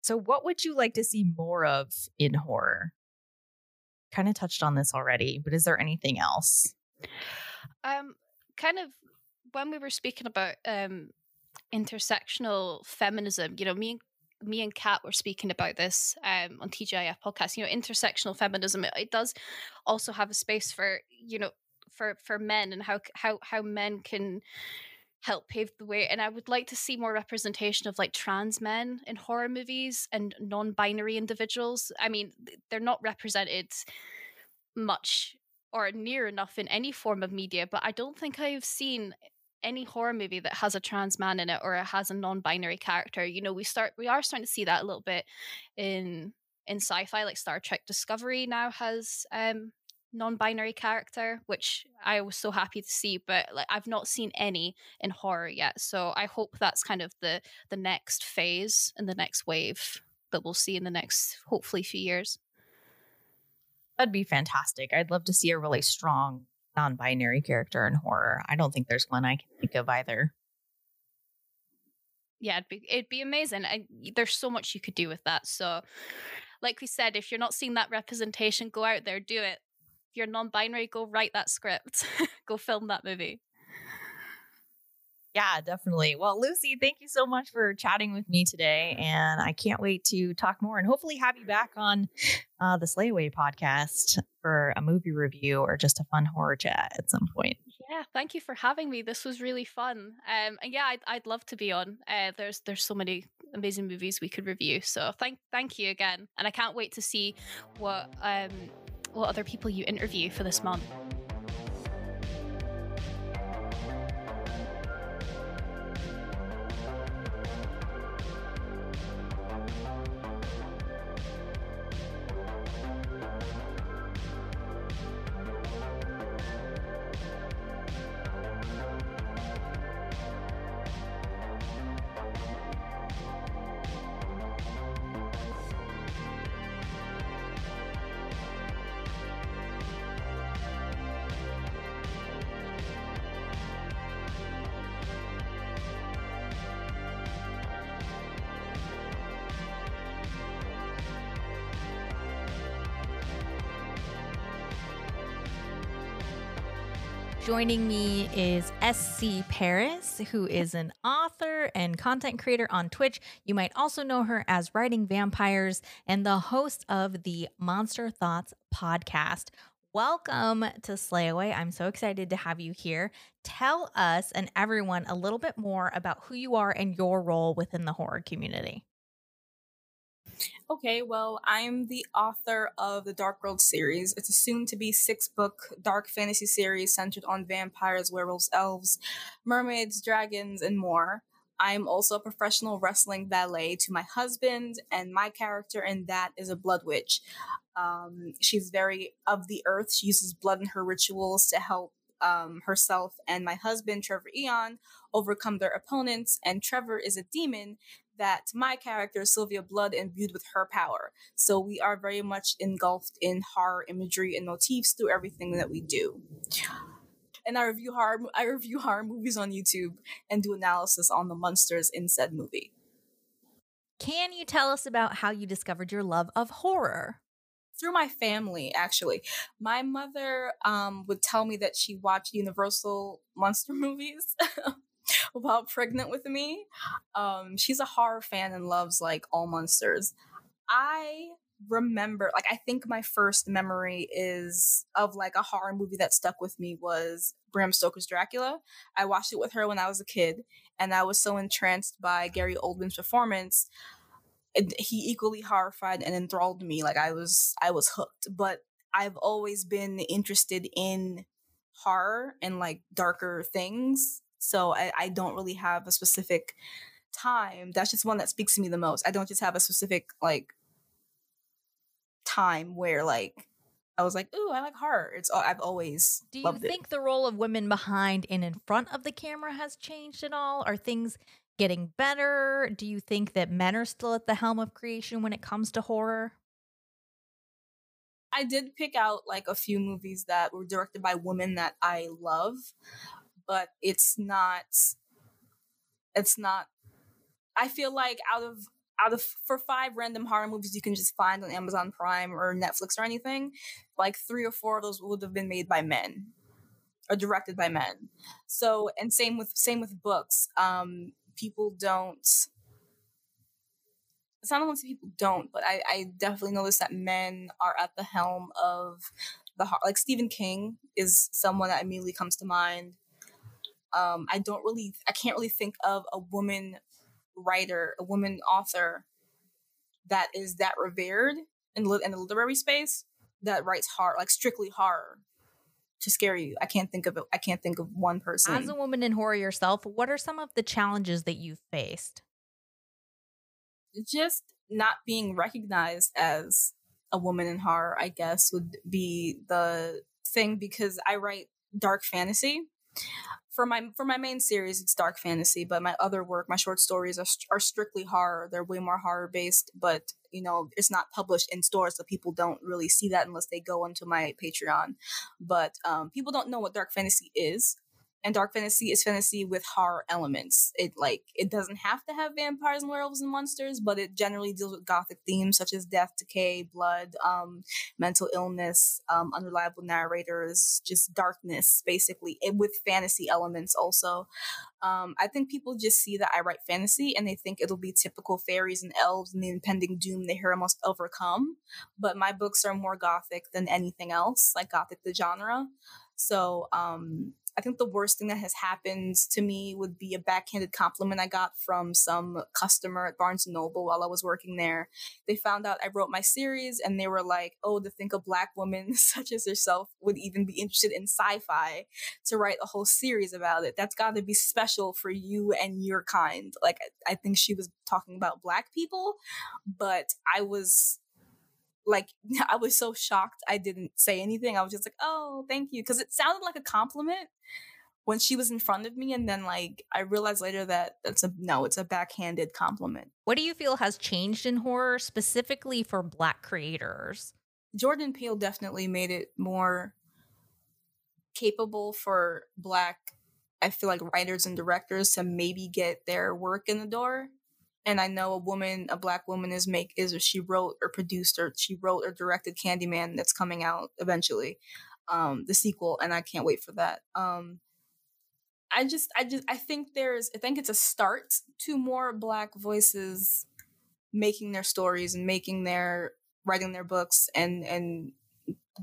So what would you like to see more of in horror? Kind of touched on this already, but is there anything else? Um, kind of when we were speaking about um, intersectional feminism, you know, me and me and Kat were speaking about this um, on T G I F podcast. You know, intersectional feminism, it, it does also have a space for, you know, for for men, and how how how men can help pave the way. And I would like to see more representation of like trans men in horror movies and non-binary individuals. I mean, they're not represented much or near enough in any form of media, but I don't think I've seen any horror movie that has a trans man in it, or it has a non-binary character. You know, we start we are starting to see that a little bit in in sci-fi, like Star Trek Discovery now has um non-binary character, which I was so happy to see, but like I've not seen any in horror yet. So I hope that's kind of the the next phase and the next wave that we'll see in the next, hopefully, few years. That'd be fantastic. I'd love to see a really strong non-binary character in horror. I don't think there's one I can think of either. Yeah, it'd be, it'd be amazing. I, there's so much you could do with that. So like we said, if you're not seeing that representation, go out there, do it. If you're non-binary, go write that script. Go film that movie. Yeah, definitely. Well, Lucy, thank you so much for chatting with me today. And I can't wait to talk more and hopefully have you back on uh, the Slayaway podcast for a movie review or just a fun horror chat at some point. Yeah, thank you for having me. This was really fun. Um, and yeah, I'd, I'd love to be on. Uh, there's there's so many amazing movies we could review. So thank thank you again. And I can't wait to see what um, what other people you interview for this month. Joining me is S C Paris, who is an author and content creator on Twitch. You might also know her as Writing Vampires and the host of the Monster Thoughts podcast. Welcome to Slayaway. I'm so excited to have you here. Tell us and everyone a little bit more about who you are and your role within the horror community. Okay, well, I'm the author of the Dark World series. It's a soon-to-be six-book dark fantasy series centered on vampires, werewolves, elves, mermaids, dragons, and more. I'm also a professional wrestling valet to my husband, and my character in that is a blood witch. Um, she's very of the earth. She uses blood in her rituals to help um, herself and my husband, Trevor Eon, overcome their opponents, and Trevor is a demon that my character, Sylvia Blood, imbued with her power. So we are very much engulfed in horror imagery and motifs through everything that we do. And I review horror, I review horror movies on YouTube and do analysis on the monsters in said movie. Can you tell us about how you discovered your love of horror? Through my family, actually. My mother um, would tell me that she watched Universal monster movies while pregnant with me. Um, she's a horror fan and loves like all monsters. I remember, like, I think my first memory is of like a horror movie that stuck with me was Bram Stoker's Dracula. I watched it with her when I was a kid, and I was so entranced by Gary Oldman's performance. It, he equally horrified and enthralled me. Like I was, I was hooked. But I've always been interested in horror and like darker things. So I, I don't really have a specific time. That's just one that speaks to me the most. I don't just have a specific like time where like I was like, ooh, I like horror. It's I've always Do you think it. The role of women behind and in front of the camera has changed at all? Are things getting better? Do you think that men are still at the helm of creation when it comes to horror? I did pick out like a few movies that were directed by women that I love. But it's not, it's not, I feel like out of, out of, for five random horror movies you can just find on Amazon Prime or Netflix or anything, like three or four of those would have been made by men or directed by men. So, and same with, same with books. Um, people don't, it's not only people don't, but I, I definitely noticed that men are at the helm of the horror. Like Stephen King is someone that immediately comes to mind. Um, I don't really, I can't really think of a woman writer, a woman author that is that revered in, li- in the literary space that writes horror, like strictly horror to scare you. I can't think of it. I can't think of one person. As a woman in horror yourself, what are some of the challenges that you've faced? Just not being recognized as a woman in horror, I guess, would be the thing, because I write dark fantasy. For my for my main series, it's dark fantasy, but my other work, my short stories are are strictly horror. They're way more horror based, but you know, it's not published in stores, so people don't really see that unless they go onto my Patreon. But um, people don't know what dark fantasy is. And dark fantasy is fantasy with horror elements. It like it doesn't have to have vampires and werewolves and monsters, but it generally deals with gothic themes such as death, decay, blood, um, mental illness, um, unreliable narrators, just darkness, basically, it, with fantasy elements also. Um, I think people just see that I write fantasy and they think it'll be typical fairies and elves and the impending doom the hero must overcome. But my books are more gothic than anything else, like gothic the genre. So, um... I think the worst thing that has happened to me would be a backhanded compliment I got from some customer at Barnes and Noble while I was working there. They found out I wrote my series and they were like, oh, to think a black woman such as herself would even be interested in sci-fi to write a whole series about it. That's got to be special for you and your kind. Like, I think she was talking about black people, but I was... Like, I was so shocked I didn't say anything. I was just like, oh, thank you. Because it sounded like a compliment when she was in front of me. And then, like, I realized later that that's a no, it's a backhanded compliment. What do you feel has changed in horror specifically for Black creators? Jordan Peele definitely made it more capable for Black, I feel like, writers and directors to maybe get their work in the door. And I know a woman, a Black woman is make is or she wrote or produced or she wrote or directed Candyman that's coming out eventually, um, the sequel. And I can't wait for that. Um, I just, I just, I think there's, I think it's a start to more Black voices making their stories and making their, writing their books and, and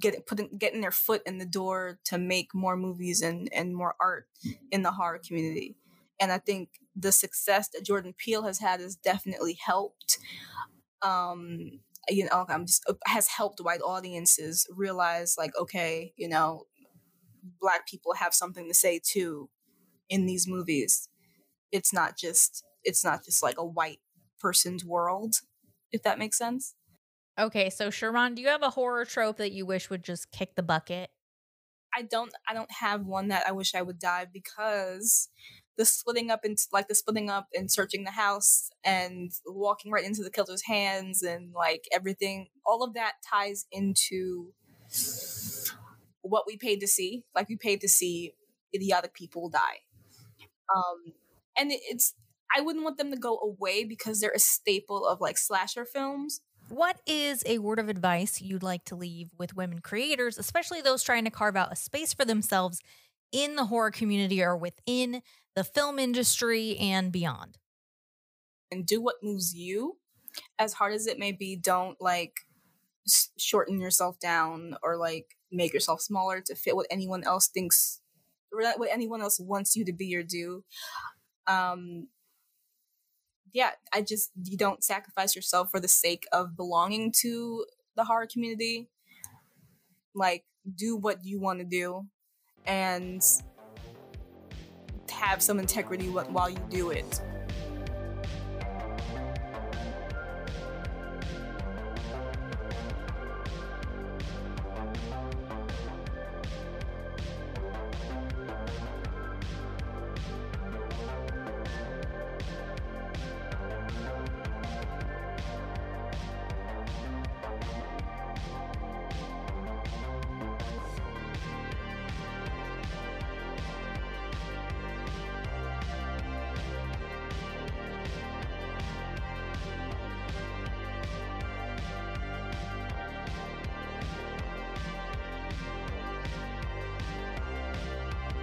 get, putting, getting their foot in the door to make more movies and, and more art in the horror community. And I think the success that Jordan Peele has had has definitely helped, um, you know, I'm just, has helped white audiences realize, like, okay, you know, Black people have something to say too in these movies. It's not just, it's not just like a white person's world, if that makes sense. Okay, so Sharon, do you have a horror trope that you wish would just kick the bucket? I don't, I don't have one that I wish I would die, because the splitting up and like the splitting up and searching the house and walking right into the killer's hands and like everything, all of that ties into what we paid to see. Like, we paid to see idiotic people die. Um, and it's, I wouldn't want them to go away because they're a staple of like slasher films. What is a word of advice you'd like to leave with women creators, especially those trying to carve out a space for themselves in the horror community or within the film industry and beyond? And do what moves you. As hard as it may be, don't like shorten yourself down or like make yourself smaller to fit what anyone else thinks, what anyone else wants you to be or do. Um, yeah, I just, you don't sacrifice yourself for the sake of belonging to the horror community. Like, do what you want to do and have some integrity while you do it.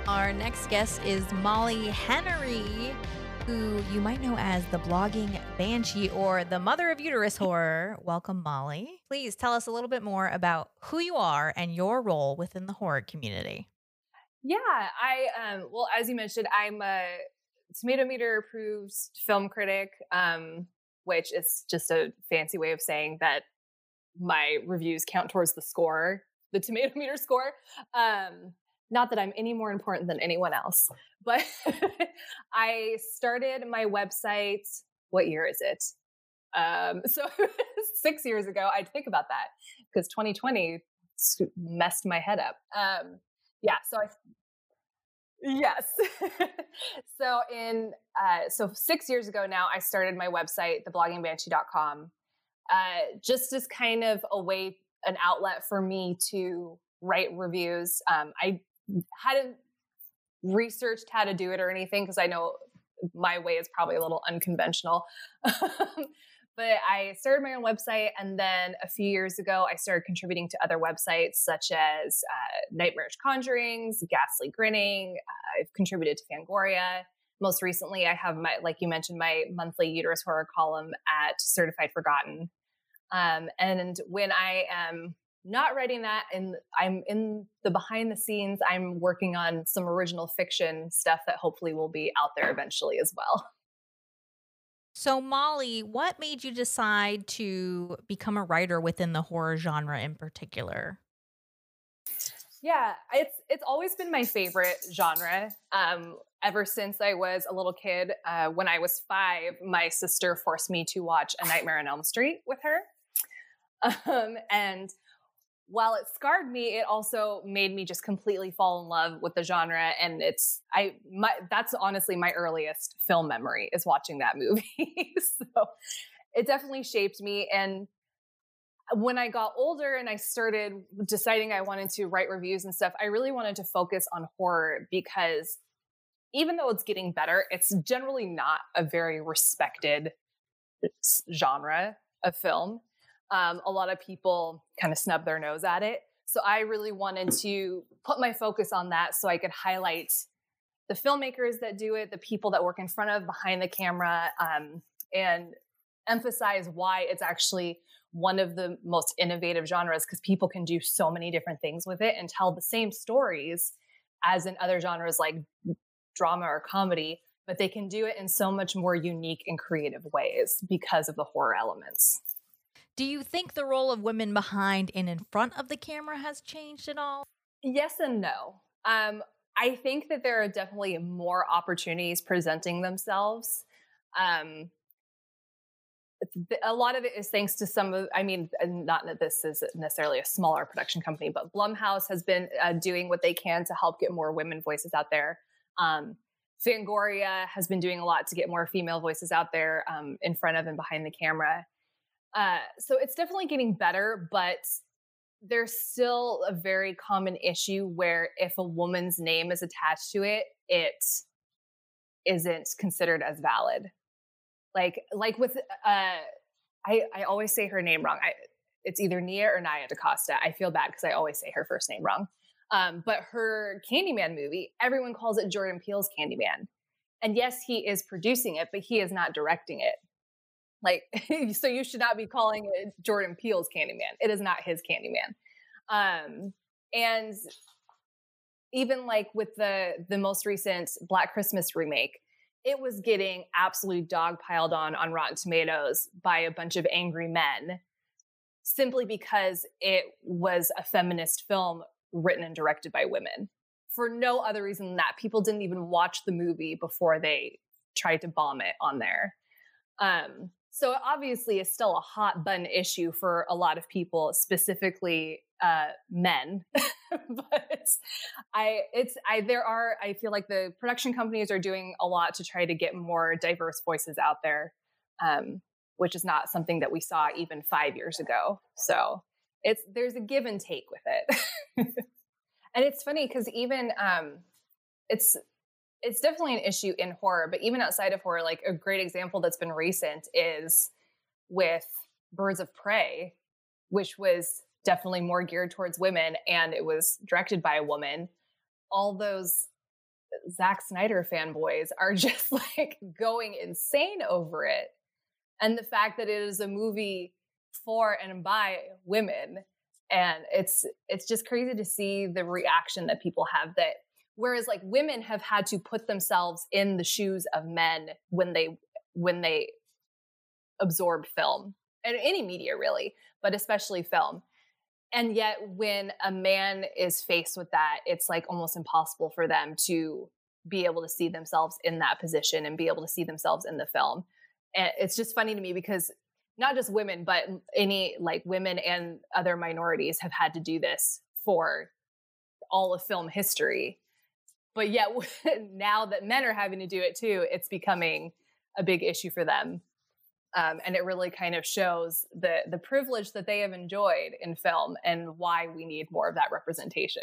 Our next guest is Molly Hennery, who you might know as the blogging banshee or the mother of uterus horror. Welcome, Molly. Please tell us a little bit more about who you are and your role within the horror community. Yeah, I, um, well, as you mentioned, I'm a Tomato Meter approved film critic, um, which is just a fancy way of saying that my reviews count towards the score, the Tomato Meter score. Um, Not that I'm any more important than anyone else, but I started my website. What year is it? Um, so six years ago, I'd think about that because twenty twenty messed my head up. Um, yeah. So I, yes. so in, uh, so six years ago now, I started my website, the blogging banshee dot com, uh, just as kind of a way, an outlet for me to write reviews. Um, I hadn't researched how to do it or anything, because I know my way is probably a little unconventional. But I started my own website, and then a few years ago, I started contributing to other websites such as uh, Nightmarish Conjurings, Ghastly Grinning. Uh, I've contributed to Fangoria. Most recently, I have my, like you mentioned, my monthly uterus horror column at Certified Forgotten. Um, and when I am not writing that, and I'm in the behind the scenes, I'm working on some original fiction stuff that hopefully will be out there eventually as well. So Molly, what made you decide to become a writer within the horror genre in particular? Yeah, it's it's always been my favorite genre. Um, ever since I was a little kid, uh, when I was five, my sister forced me to watch A Nightmare on Elm Street with her. Um, and while it scarred me, it also made me just completely fall in love with the genre. And it's, I, my, that's honestly my earliest film memory is watching that movie. So it definitely shaped me. And when I got older and I started deciding I wanted to write reviews and stuff, I really wanted to focus on horror, because even though it's getting better, it's generally not a very respected genre of film. Um, a lot of people kind of snub their nose at it. So I really wanted to put my focus on that so I could highlight the filmmakers that do it, the people that work in front of, behind the camera, um, and emphasize why it's actually one of the most innovative genres, because people can do so many different things with it and tell the same stories as in other genres like drama or comedy, but they can do it in so much more unique and creative ways because of the horror elements. Do you think the role of women behind and in front of the camera has changed at all? Yes and no. Um, I think that there are definitely more opportunities presenting themselves. Um, a lot of it is thanks to some of, I mean, not that this is necessarily a smaller production company, but Blumhouse has been uh, doing what they can to help get more women voices out there. Um, Fangoria has been doing a lot to get more female voices out there um, in front of and behind the camera. Uh, so it's definitely getting better, but there's still a very common issue where if a woman's name is attached to it, it isn't considered as valid. Like, like with, uh, I, I always say her name wrong. I, it's either Nia or Nia DaCosta. I feel bad because I always say her first name wrong. Um, but her Candyman movie, everyone calls it Jordan Peele's Candyman. And yes, he is producing it, but he is not directing it. Like, so you should not be calling it Jordan Peele's Candyman. It is not his Candyman. Um, and even like with the, the most recent Black Christmas remake, it was getting absolutely dogpiled on on Rotten Tomatoes by a bunch of angry men simply because it was a feminist film written and directed by women for no other reason than that. People didn't even watch the movie before they tried to bomb it on there. Um, so it obviously is still a hot button issue for a lot of people, specifically, uh, men, but I, it's, I, there are, I feel like the production companies are doing a lot to try to get more diverse voices out there. Um, which is not something that we saw even five years ago. So it's, there's a give and take with it. And it's funny because even, um, it's, it's definitely an issue in horror, but even outside of horror, like a great example that's been recent is with Birds of Prey, which was definitely more geared towards women and it was directed by a woman. All those Zack Snyder fanboys are just like going insane over it. And the fact that it is a movie for and by women. And it's, it's just crazy to see the reaction that people have that, whereas like women have had to put themselves in the shoes of men when they, when they absorb film and any media really, but especially film. And yet when a man is faced with that, it's like almost impossible for them to be able to see themselves in that position and be able to see themselves in the film. And it's just funny to me because not just women, but any like women and other minorities have had to do this for all of film history. But yet now that men are having to do it too, it's becoming a big issue for them. Um, and it really kind of shows the the privilege that they have enjoyed in film and why we need more of that representation.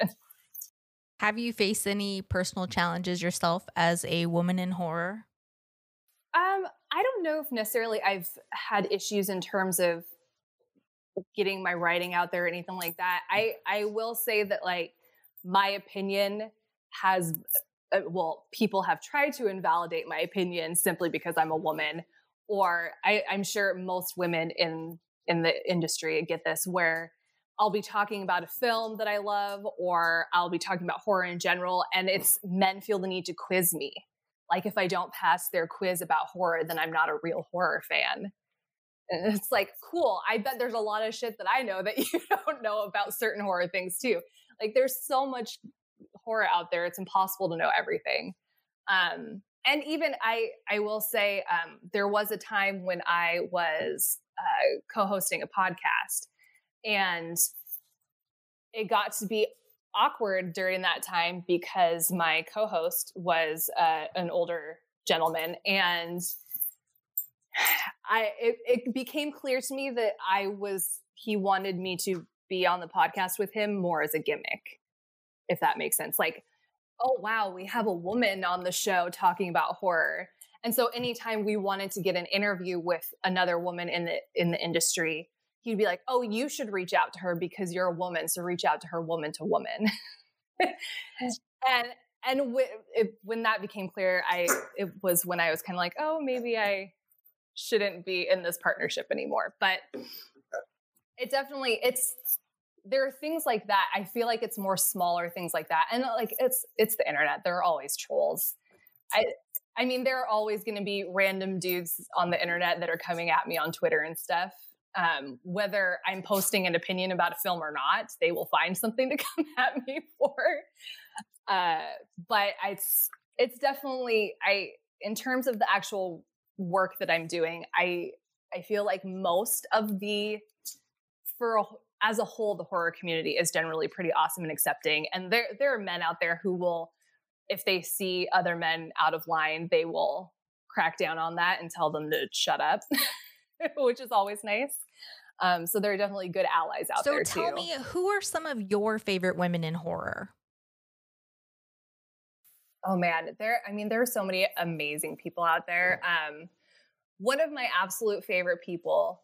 Have you faced any personal challenges yourself as a woman in horror? Um, I don't know if necessarily I've had issues in terms of getting my writing out there or anything like that. I, I will say that like my opinion has, uh, well, people have tried to invalidate my opinion simply because I'm a woman. Or I, I'm sure most women in, in the industry get this, where I'll be talking about a film that I love, or I'll be talking about horror in general, and it's men feel the need to quiz me. Like if I don't pass their quiz about horror, then I'm not a real horror fan. And it's like, cool, I bet there's a lot of shit that I know that you don't know about certain horror things too. Like there's so much horror out there, it's impossible to know everything. Um, And even I, I will say um, there was a time when I was uh, co-hosting a podcast, and it got to be awkward during that time because my co-host was uh, an older gentleman, and I it, it became clear to me that I was he wanted me to be on the podcast with him more as a gimmick, if that makes sense. Like, oh, wow, we have a woman on the show talking about horror. And so anytime we wanted to get an interview with another woman in the in the industry, he'd be like, oh, you should reach out to her because you're a woman. So reach out to her woman to woman. and and w- it, when that became clear, I it was when I was kind of like, oh, maybe I shouldn't be in this partnership anymore. But it definitely, it's... there are things like that. I feel like it's more smaller things like that. And like, it's, it's the internet. There are always trolls. I, I mean, there are always going to be random dudes on the internet that are coming at me on Twitter and stuff. Um, whether I'm posting an opinion about a film or not, they will find something to come at me for. Uh, but I, it's, it's definitely, I, in terms of the actual work that I'm doing, I, I feel like most of the, for a, as a whole, the horror community is generally pretty awesome and accepting. And there there are men out there who will, if they see other men out of line, they will crack down on that and tell them to shut up, which is always nice. Um, so there are definitely good allies out there too. So tell me, who are some of your favorite women in horror? Oh man, there, I mean, there are so many amazing people out there. Um, one of my absolute favorite people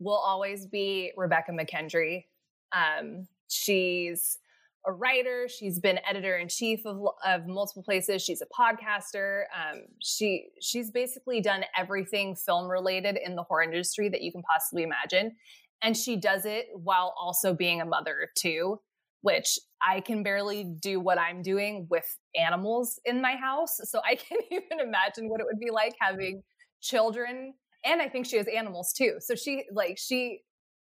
will always be Rebecca McKendry. Um, she's a writer. She's been editor-in-chief of, of multiple places. She's a podcaster. Um, she she's basically done everything film-related in the horror industry that you can possibly imagine. And she does it while also being a mother, too, which I can barely do what I'm doing with animals in my house. So I can't even imagine what it would be like having children. And I think she has animals too. So she like, she,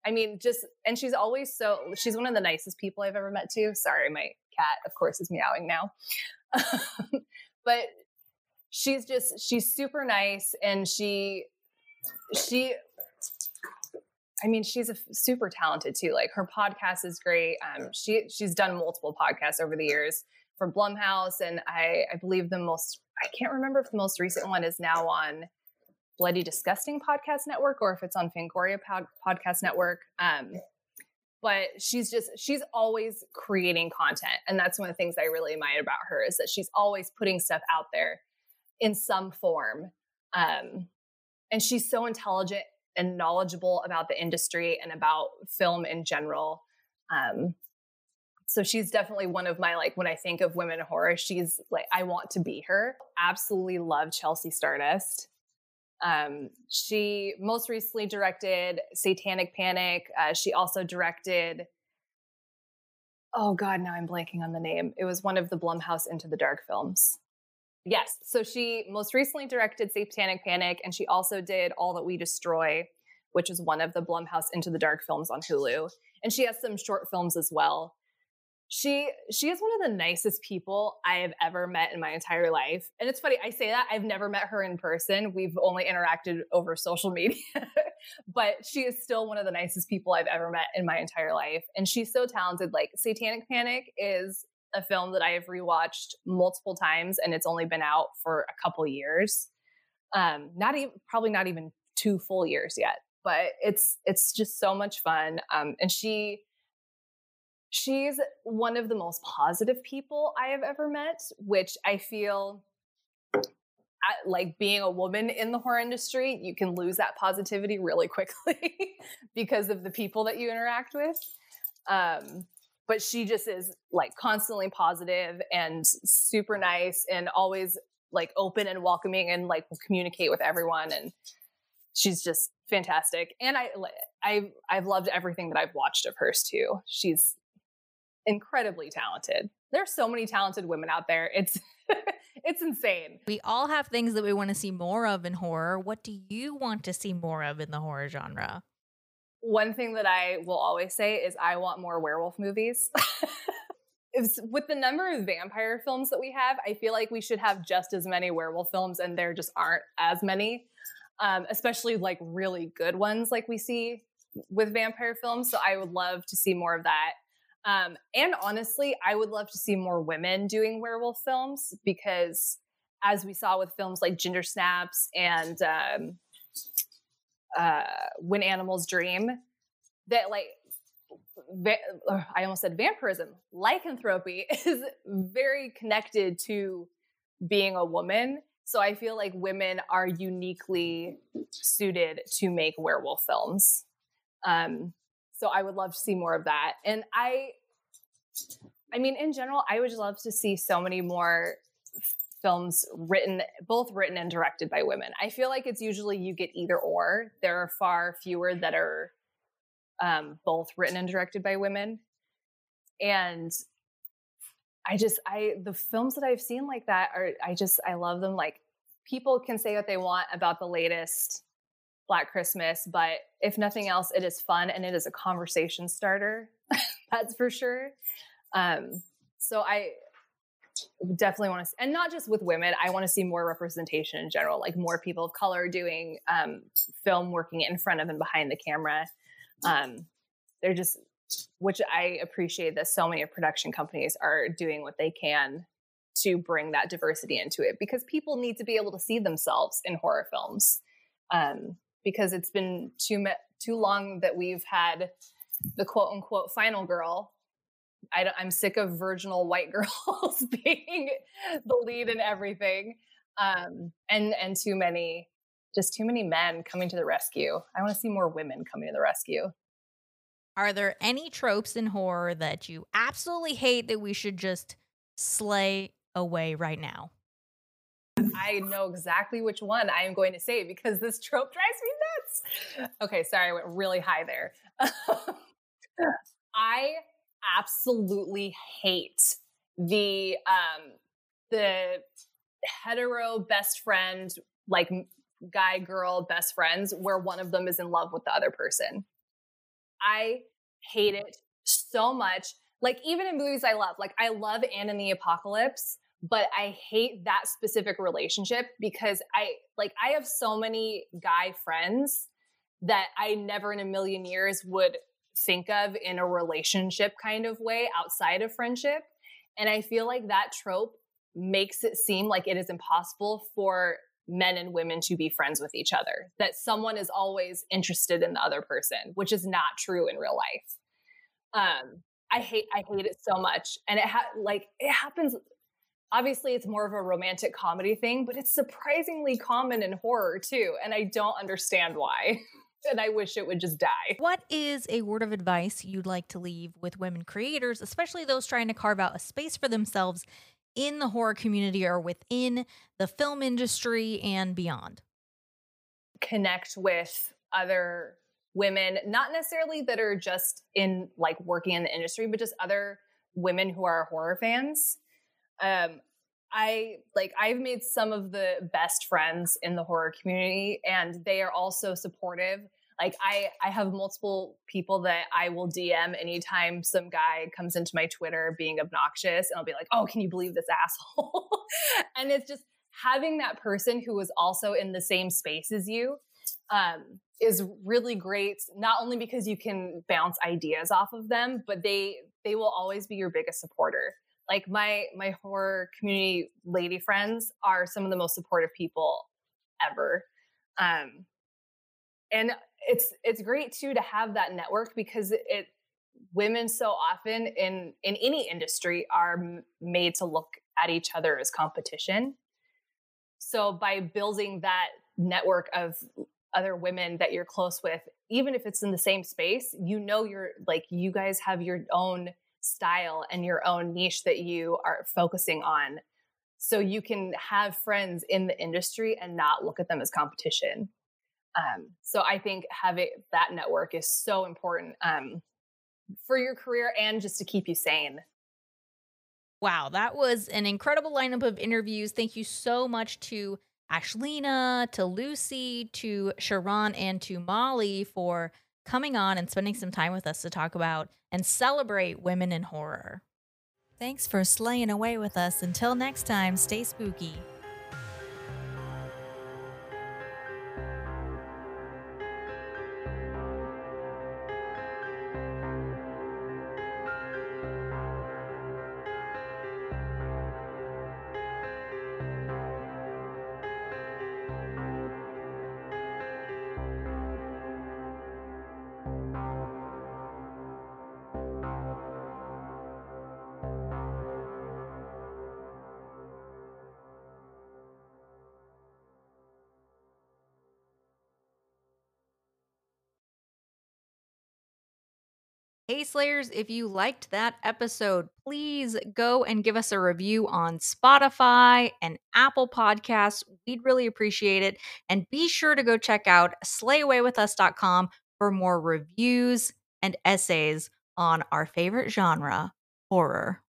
I mean, just, and she's always so, she's one of the nicest people I've ever met too. Sorry, my cat, of course, is meowing now. Um, but she's just, she's super nice. And she, she, I mean, she's a super talented too. Like her podcast is great. Um, she, she's done multiple podcasts over the years for Blumhouse. And I, I believe the most, I can't remember if the most recent one is now on Bloody Disgusting Podcast Network, or if it's on Fangoria pod- Podcast Network. Um, but she's just, she's always creating content. And that's one of the things I really admire about her, is that she's always putting stuff out there in some form. Um, and she's so intelligent and knowledgeable about the industry and about film in general. Um, so she's definitely one of my, like, when I think of women in horror, she's like, I want to be her. Absolutely love Chelsea Stardust. Um, she most recently directed Satanic Panic. Uh, she also directed, oh God, now I'm blanking on the name. It was one of the Blumhouse Into the Dark films. Yes. So she most recently directed Satanic Panic, and she also did All That We Destroy, which is one of the Blumhouse Into the Dark films on Hulu. And she has some short films as well. She she is one of the nicest people I have ever met in my entire life. And it's funny, I say that. I've never met her in person. We've only interacted over social media. but she is still one of the nicest people I've ever met in my entire life. And she's so talented. Like Satanic Panic is a film that I have rewatched multiple times, and it's only been out for a couple years. Um, not even, probably not even two full years yet, but it's, it's just so much fun. Um, and she, she's one of the most positive people I have ever met, which I feel at, like being a woman in the horror industry, you can lose that positivity really quickly because of the people that you interact with. Um, but she just is like constantly positive and super nice and always like open and welcoming and like will communicate with everyone. And she's just fantastic. And I, I, I've loved everything that I've watched of hers too. She's incredibly talented. There's so many talented women out there. It's, it's insane. We all have things that we want to see more of in horror. What do you want to see more of in the horror genre? One thing that I will always say is I want more werewolf movies. It's, with the number of vampire films that we have, I feel like we should have just as many werewolf films, and there just aren't as many, um, especially like really good ones like we see with vampire films. So I would love to see more of that. Um, and honestly, I would love to see more women doing werewolf films, because as we saw with films like Ginger Snaps and um, uh, When Animals Dream, that like, va- I almost said vampirism, lycanthropy is very connected to being a woman. So I feel like women are uniquely suited to make werewolf films. Um, So I would love to see more of that. And I, I mean, in general, I would love to see so many more f- films written, both written and directed by women. I feel like it's usually you get either or. There are far fewer that are um, both written and directed by women. And I just, I, the films that I've seen like that are, I just, I love them. Like people can say what they want about the latest Black Christmas, but if nothing else, it is fun and it is a conversation starter. That's for sure. Um, so I definitely want to, and not just with women, I want to see more representation in general, like more people of color doing um, film, working in front of and behind the camera. Um, they're just, which I appreciate that so many production companies are doing what they can to bring that diversity into it, because people need to be able to see themselves in horror films. Um, because it's been too me- too long that we've had the quote unquote final girl. I don't, I'm sick of virginal white girls being the lead in everything, um, and and too many, just too many men coming to the rescue. I want to see more women coming to the rescue. Are there any tropes in horror that you absolutely hate that we should just slay away right now? I know exactly which one I am going to say, because this trope drives me nuts. Okay, sorry, I went really high there. I absolutely hate the um, the hetero best friend, like guy, girl, best friends, where one of them is in love with the other person. I hate it so much. Like even in movies I love, like I love Anne and the Apocalypse, but I hate that specific relationship, because I like, I have so many guy friends that I never in a million years would think of in a relationship kind of way outside of friendship. And I feel like that trope makes it seem like it is impossible for men and women to be friends with each other, that someone is always interested in the other person, which is not true in real life. Um, I hate, I hate it so much. And it ha- like, it happens. Obviously, it's more of a romantic comedy thing, but it's surprisingly common in horror, too. And I don't understand why. And I wish it would just die. What is a word of advice you'd like to leave with women creators, especially those trying to carve out a space for themselves in the horror community or within the film industry and beyond? Connect with other women, not necessarily that are just in like working in the industry, but just other women who are horror fans. Um, I like, I've made some of the best friends in the horror community, and they are all so supportive. Like I, I have multiple people that I will D M anytime some guy comes into my Twitter being obnoxious, and I'll be like, oh, can you believe this asshole? And it's just having that person who is also in the same space as you um, is really great, not only because you can bounce ideas off of them, but they they will always be your biggest supporter. Like my my horror community lady friends are some of the most supportive people ever. Um, and it's it's great too to have that network, because it, it women so often in in any industry are m- made to look at each other as competition. So by building that network of other women that you're close with, even if it's in the same space, you know, you're like, you guys have your own style and your own niche that you are focusing on. So you can have friends in the industry and not look at them as competition. Um, so I think having that network is so important um, for your career and just to keep you sane. Wow, that was an incredible lineup of interviews. Thank you so much to Ashlina, to Lucy, to Sharon, and to Molly for coming on and spending some time with us to talk about and celebrate women in horror. Thanks for slaying away with us. Until next time, stay spooky. Hey Slayers, if you liked that episode, please go and give us a review on Spotify and Apple Podcasts. We'd really appreciate it. And be sure to go check out slay away with us dot com for more reviews and essays on our favorite genre, horror.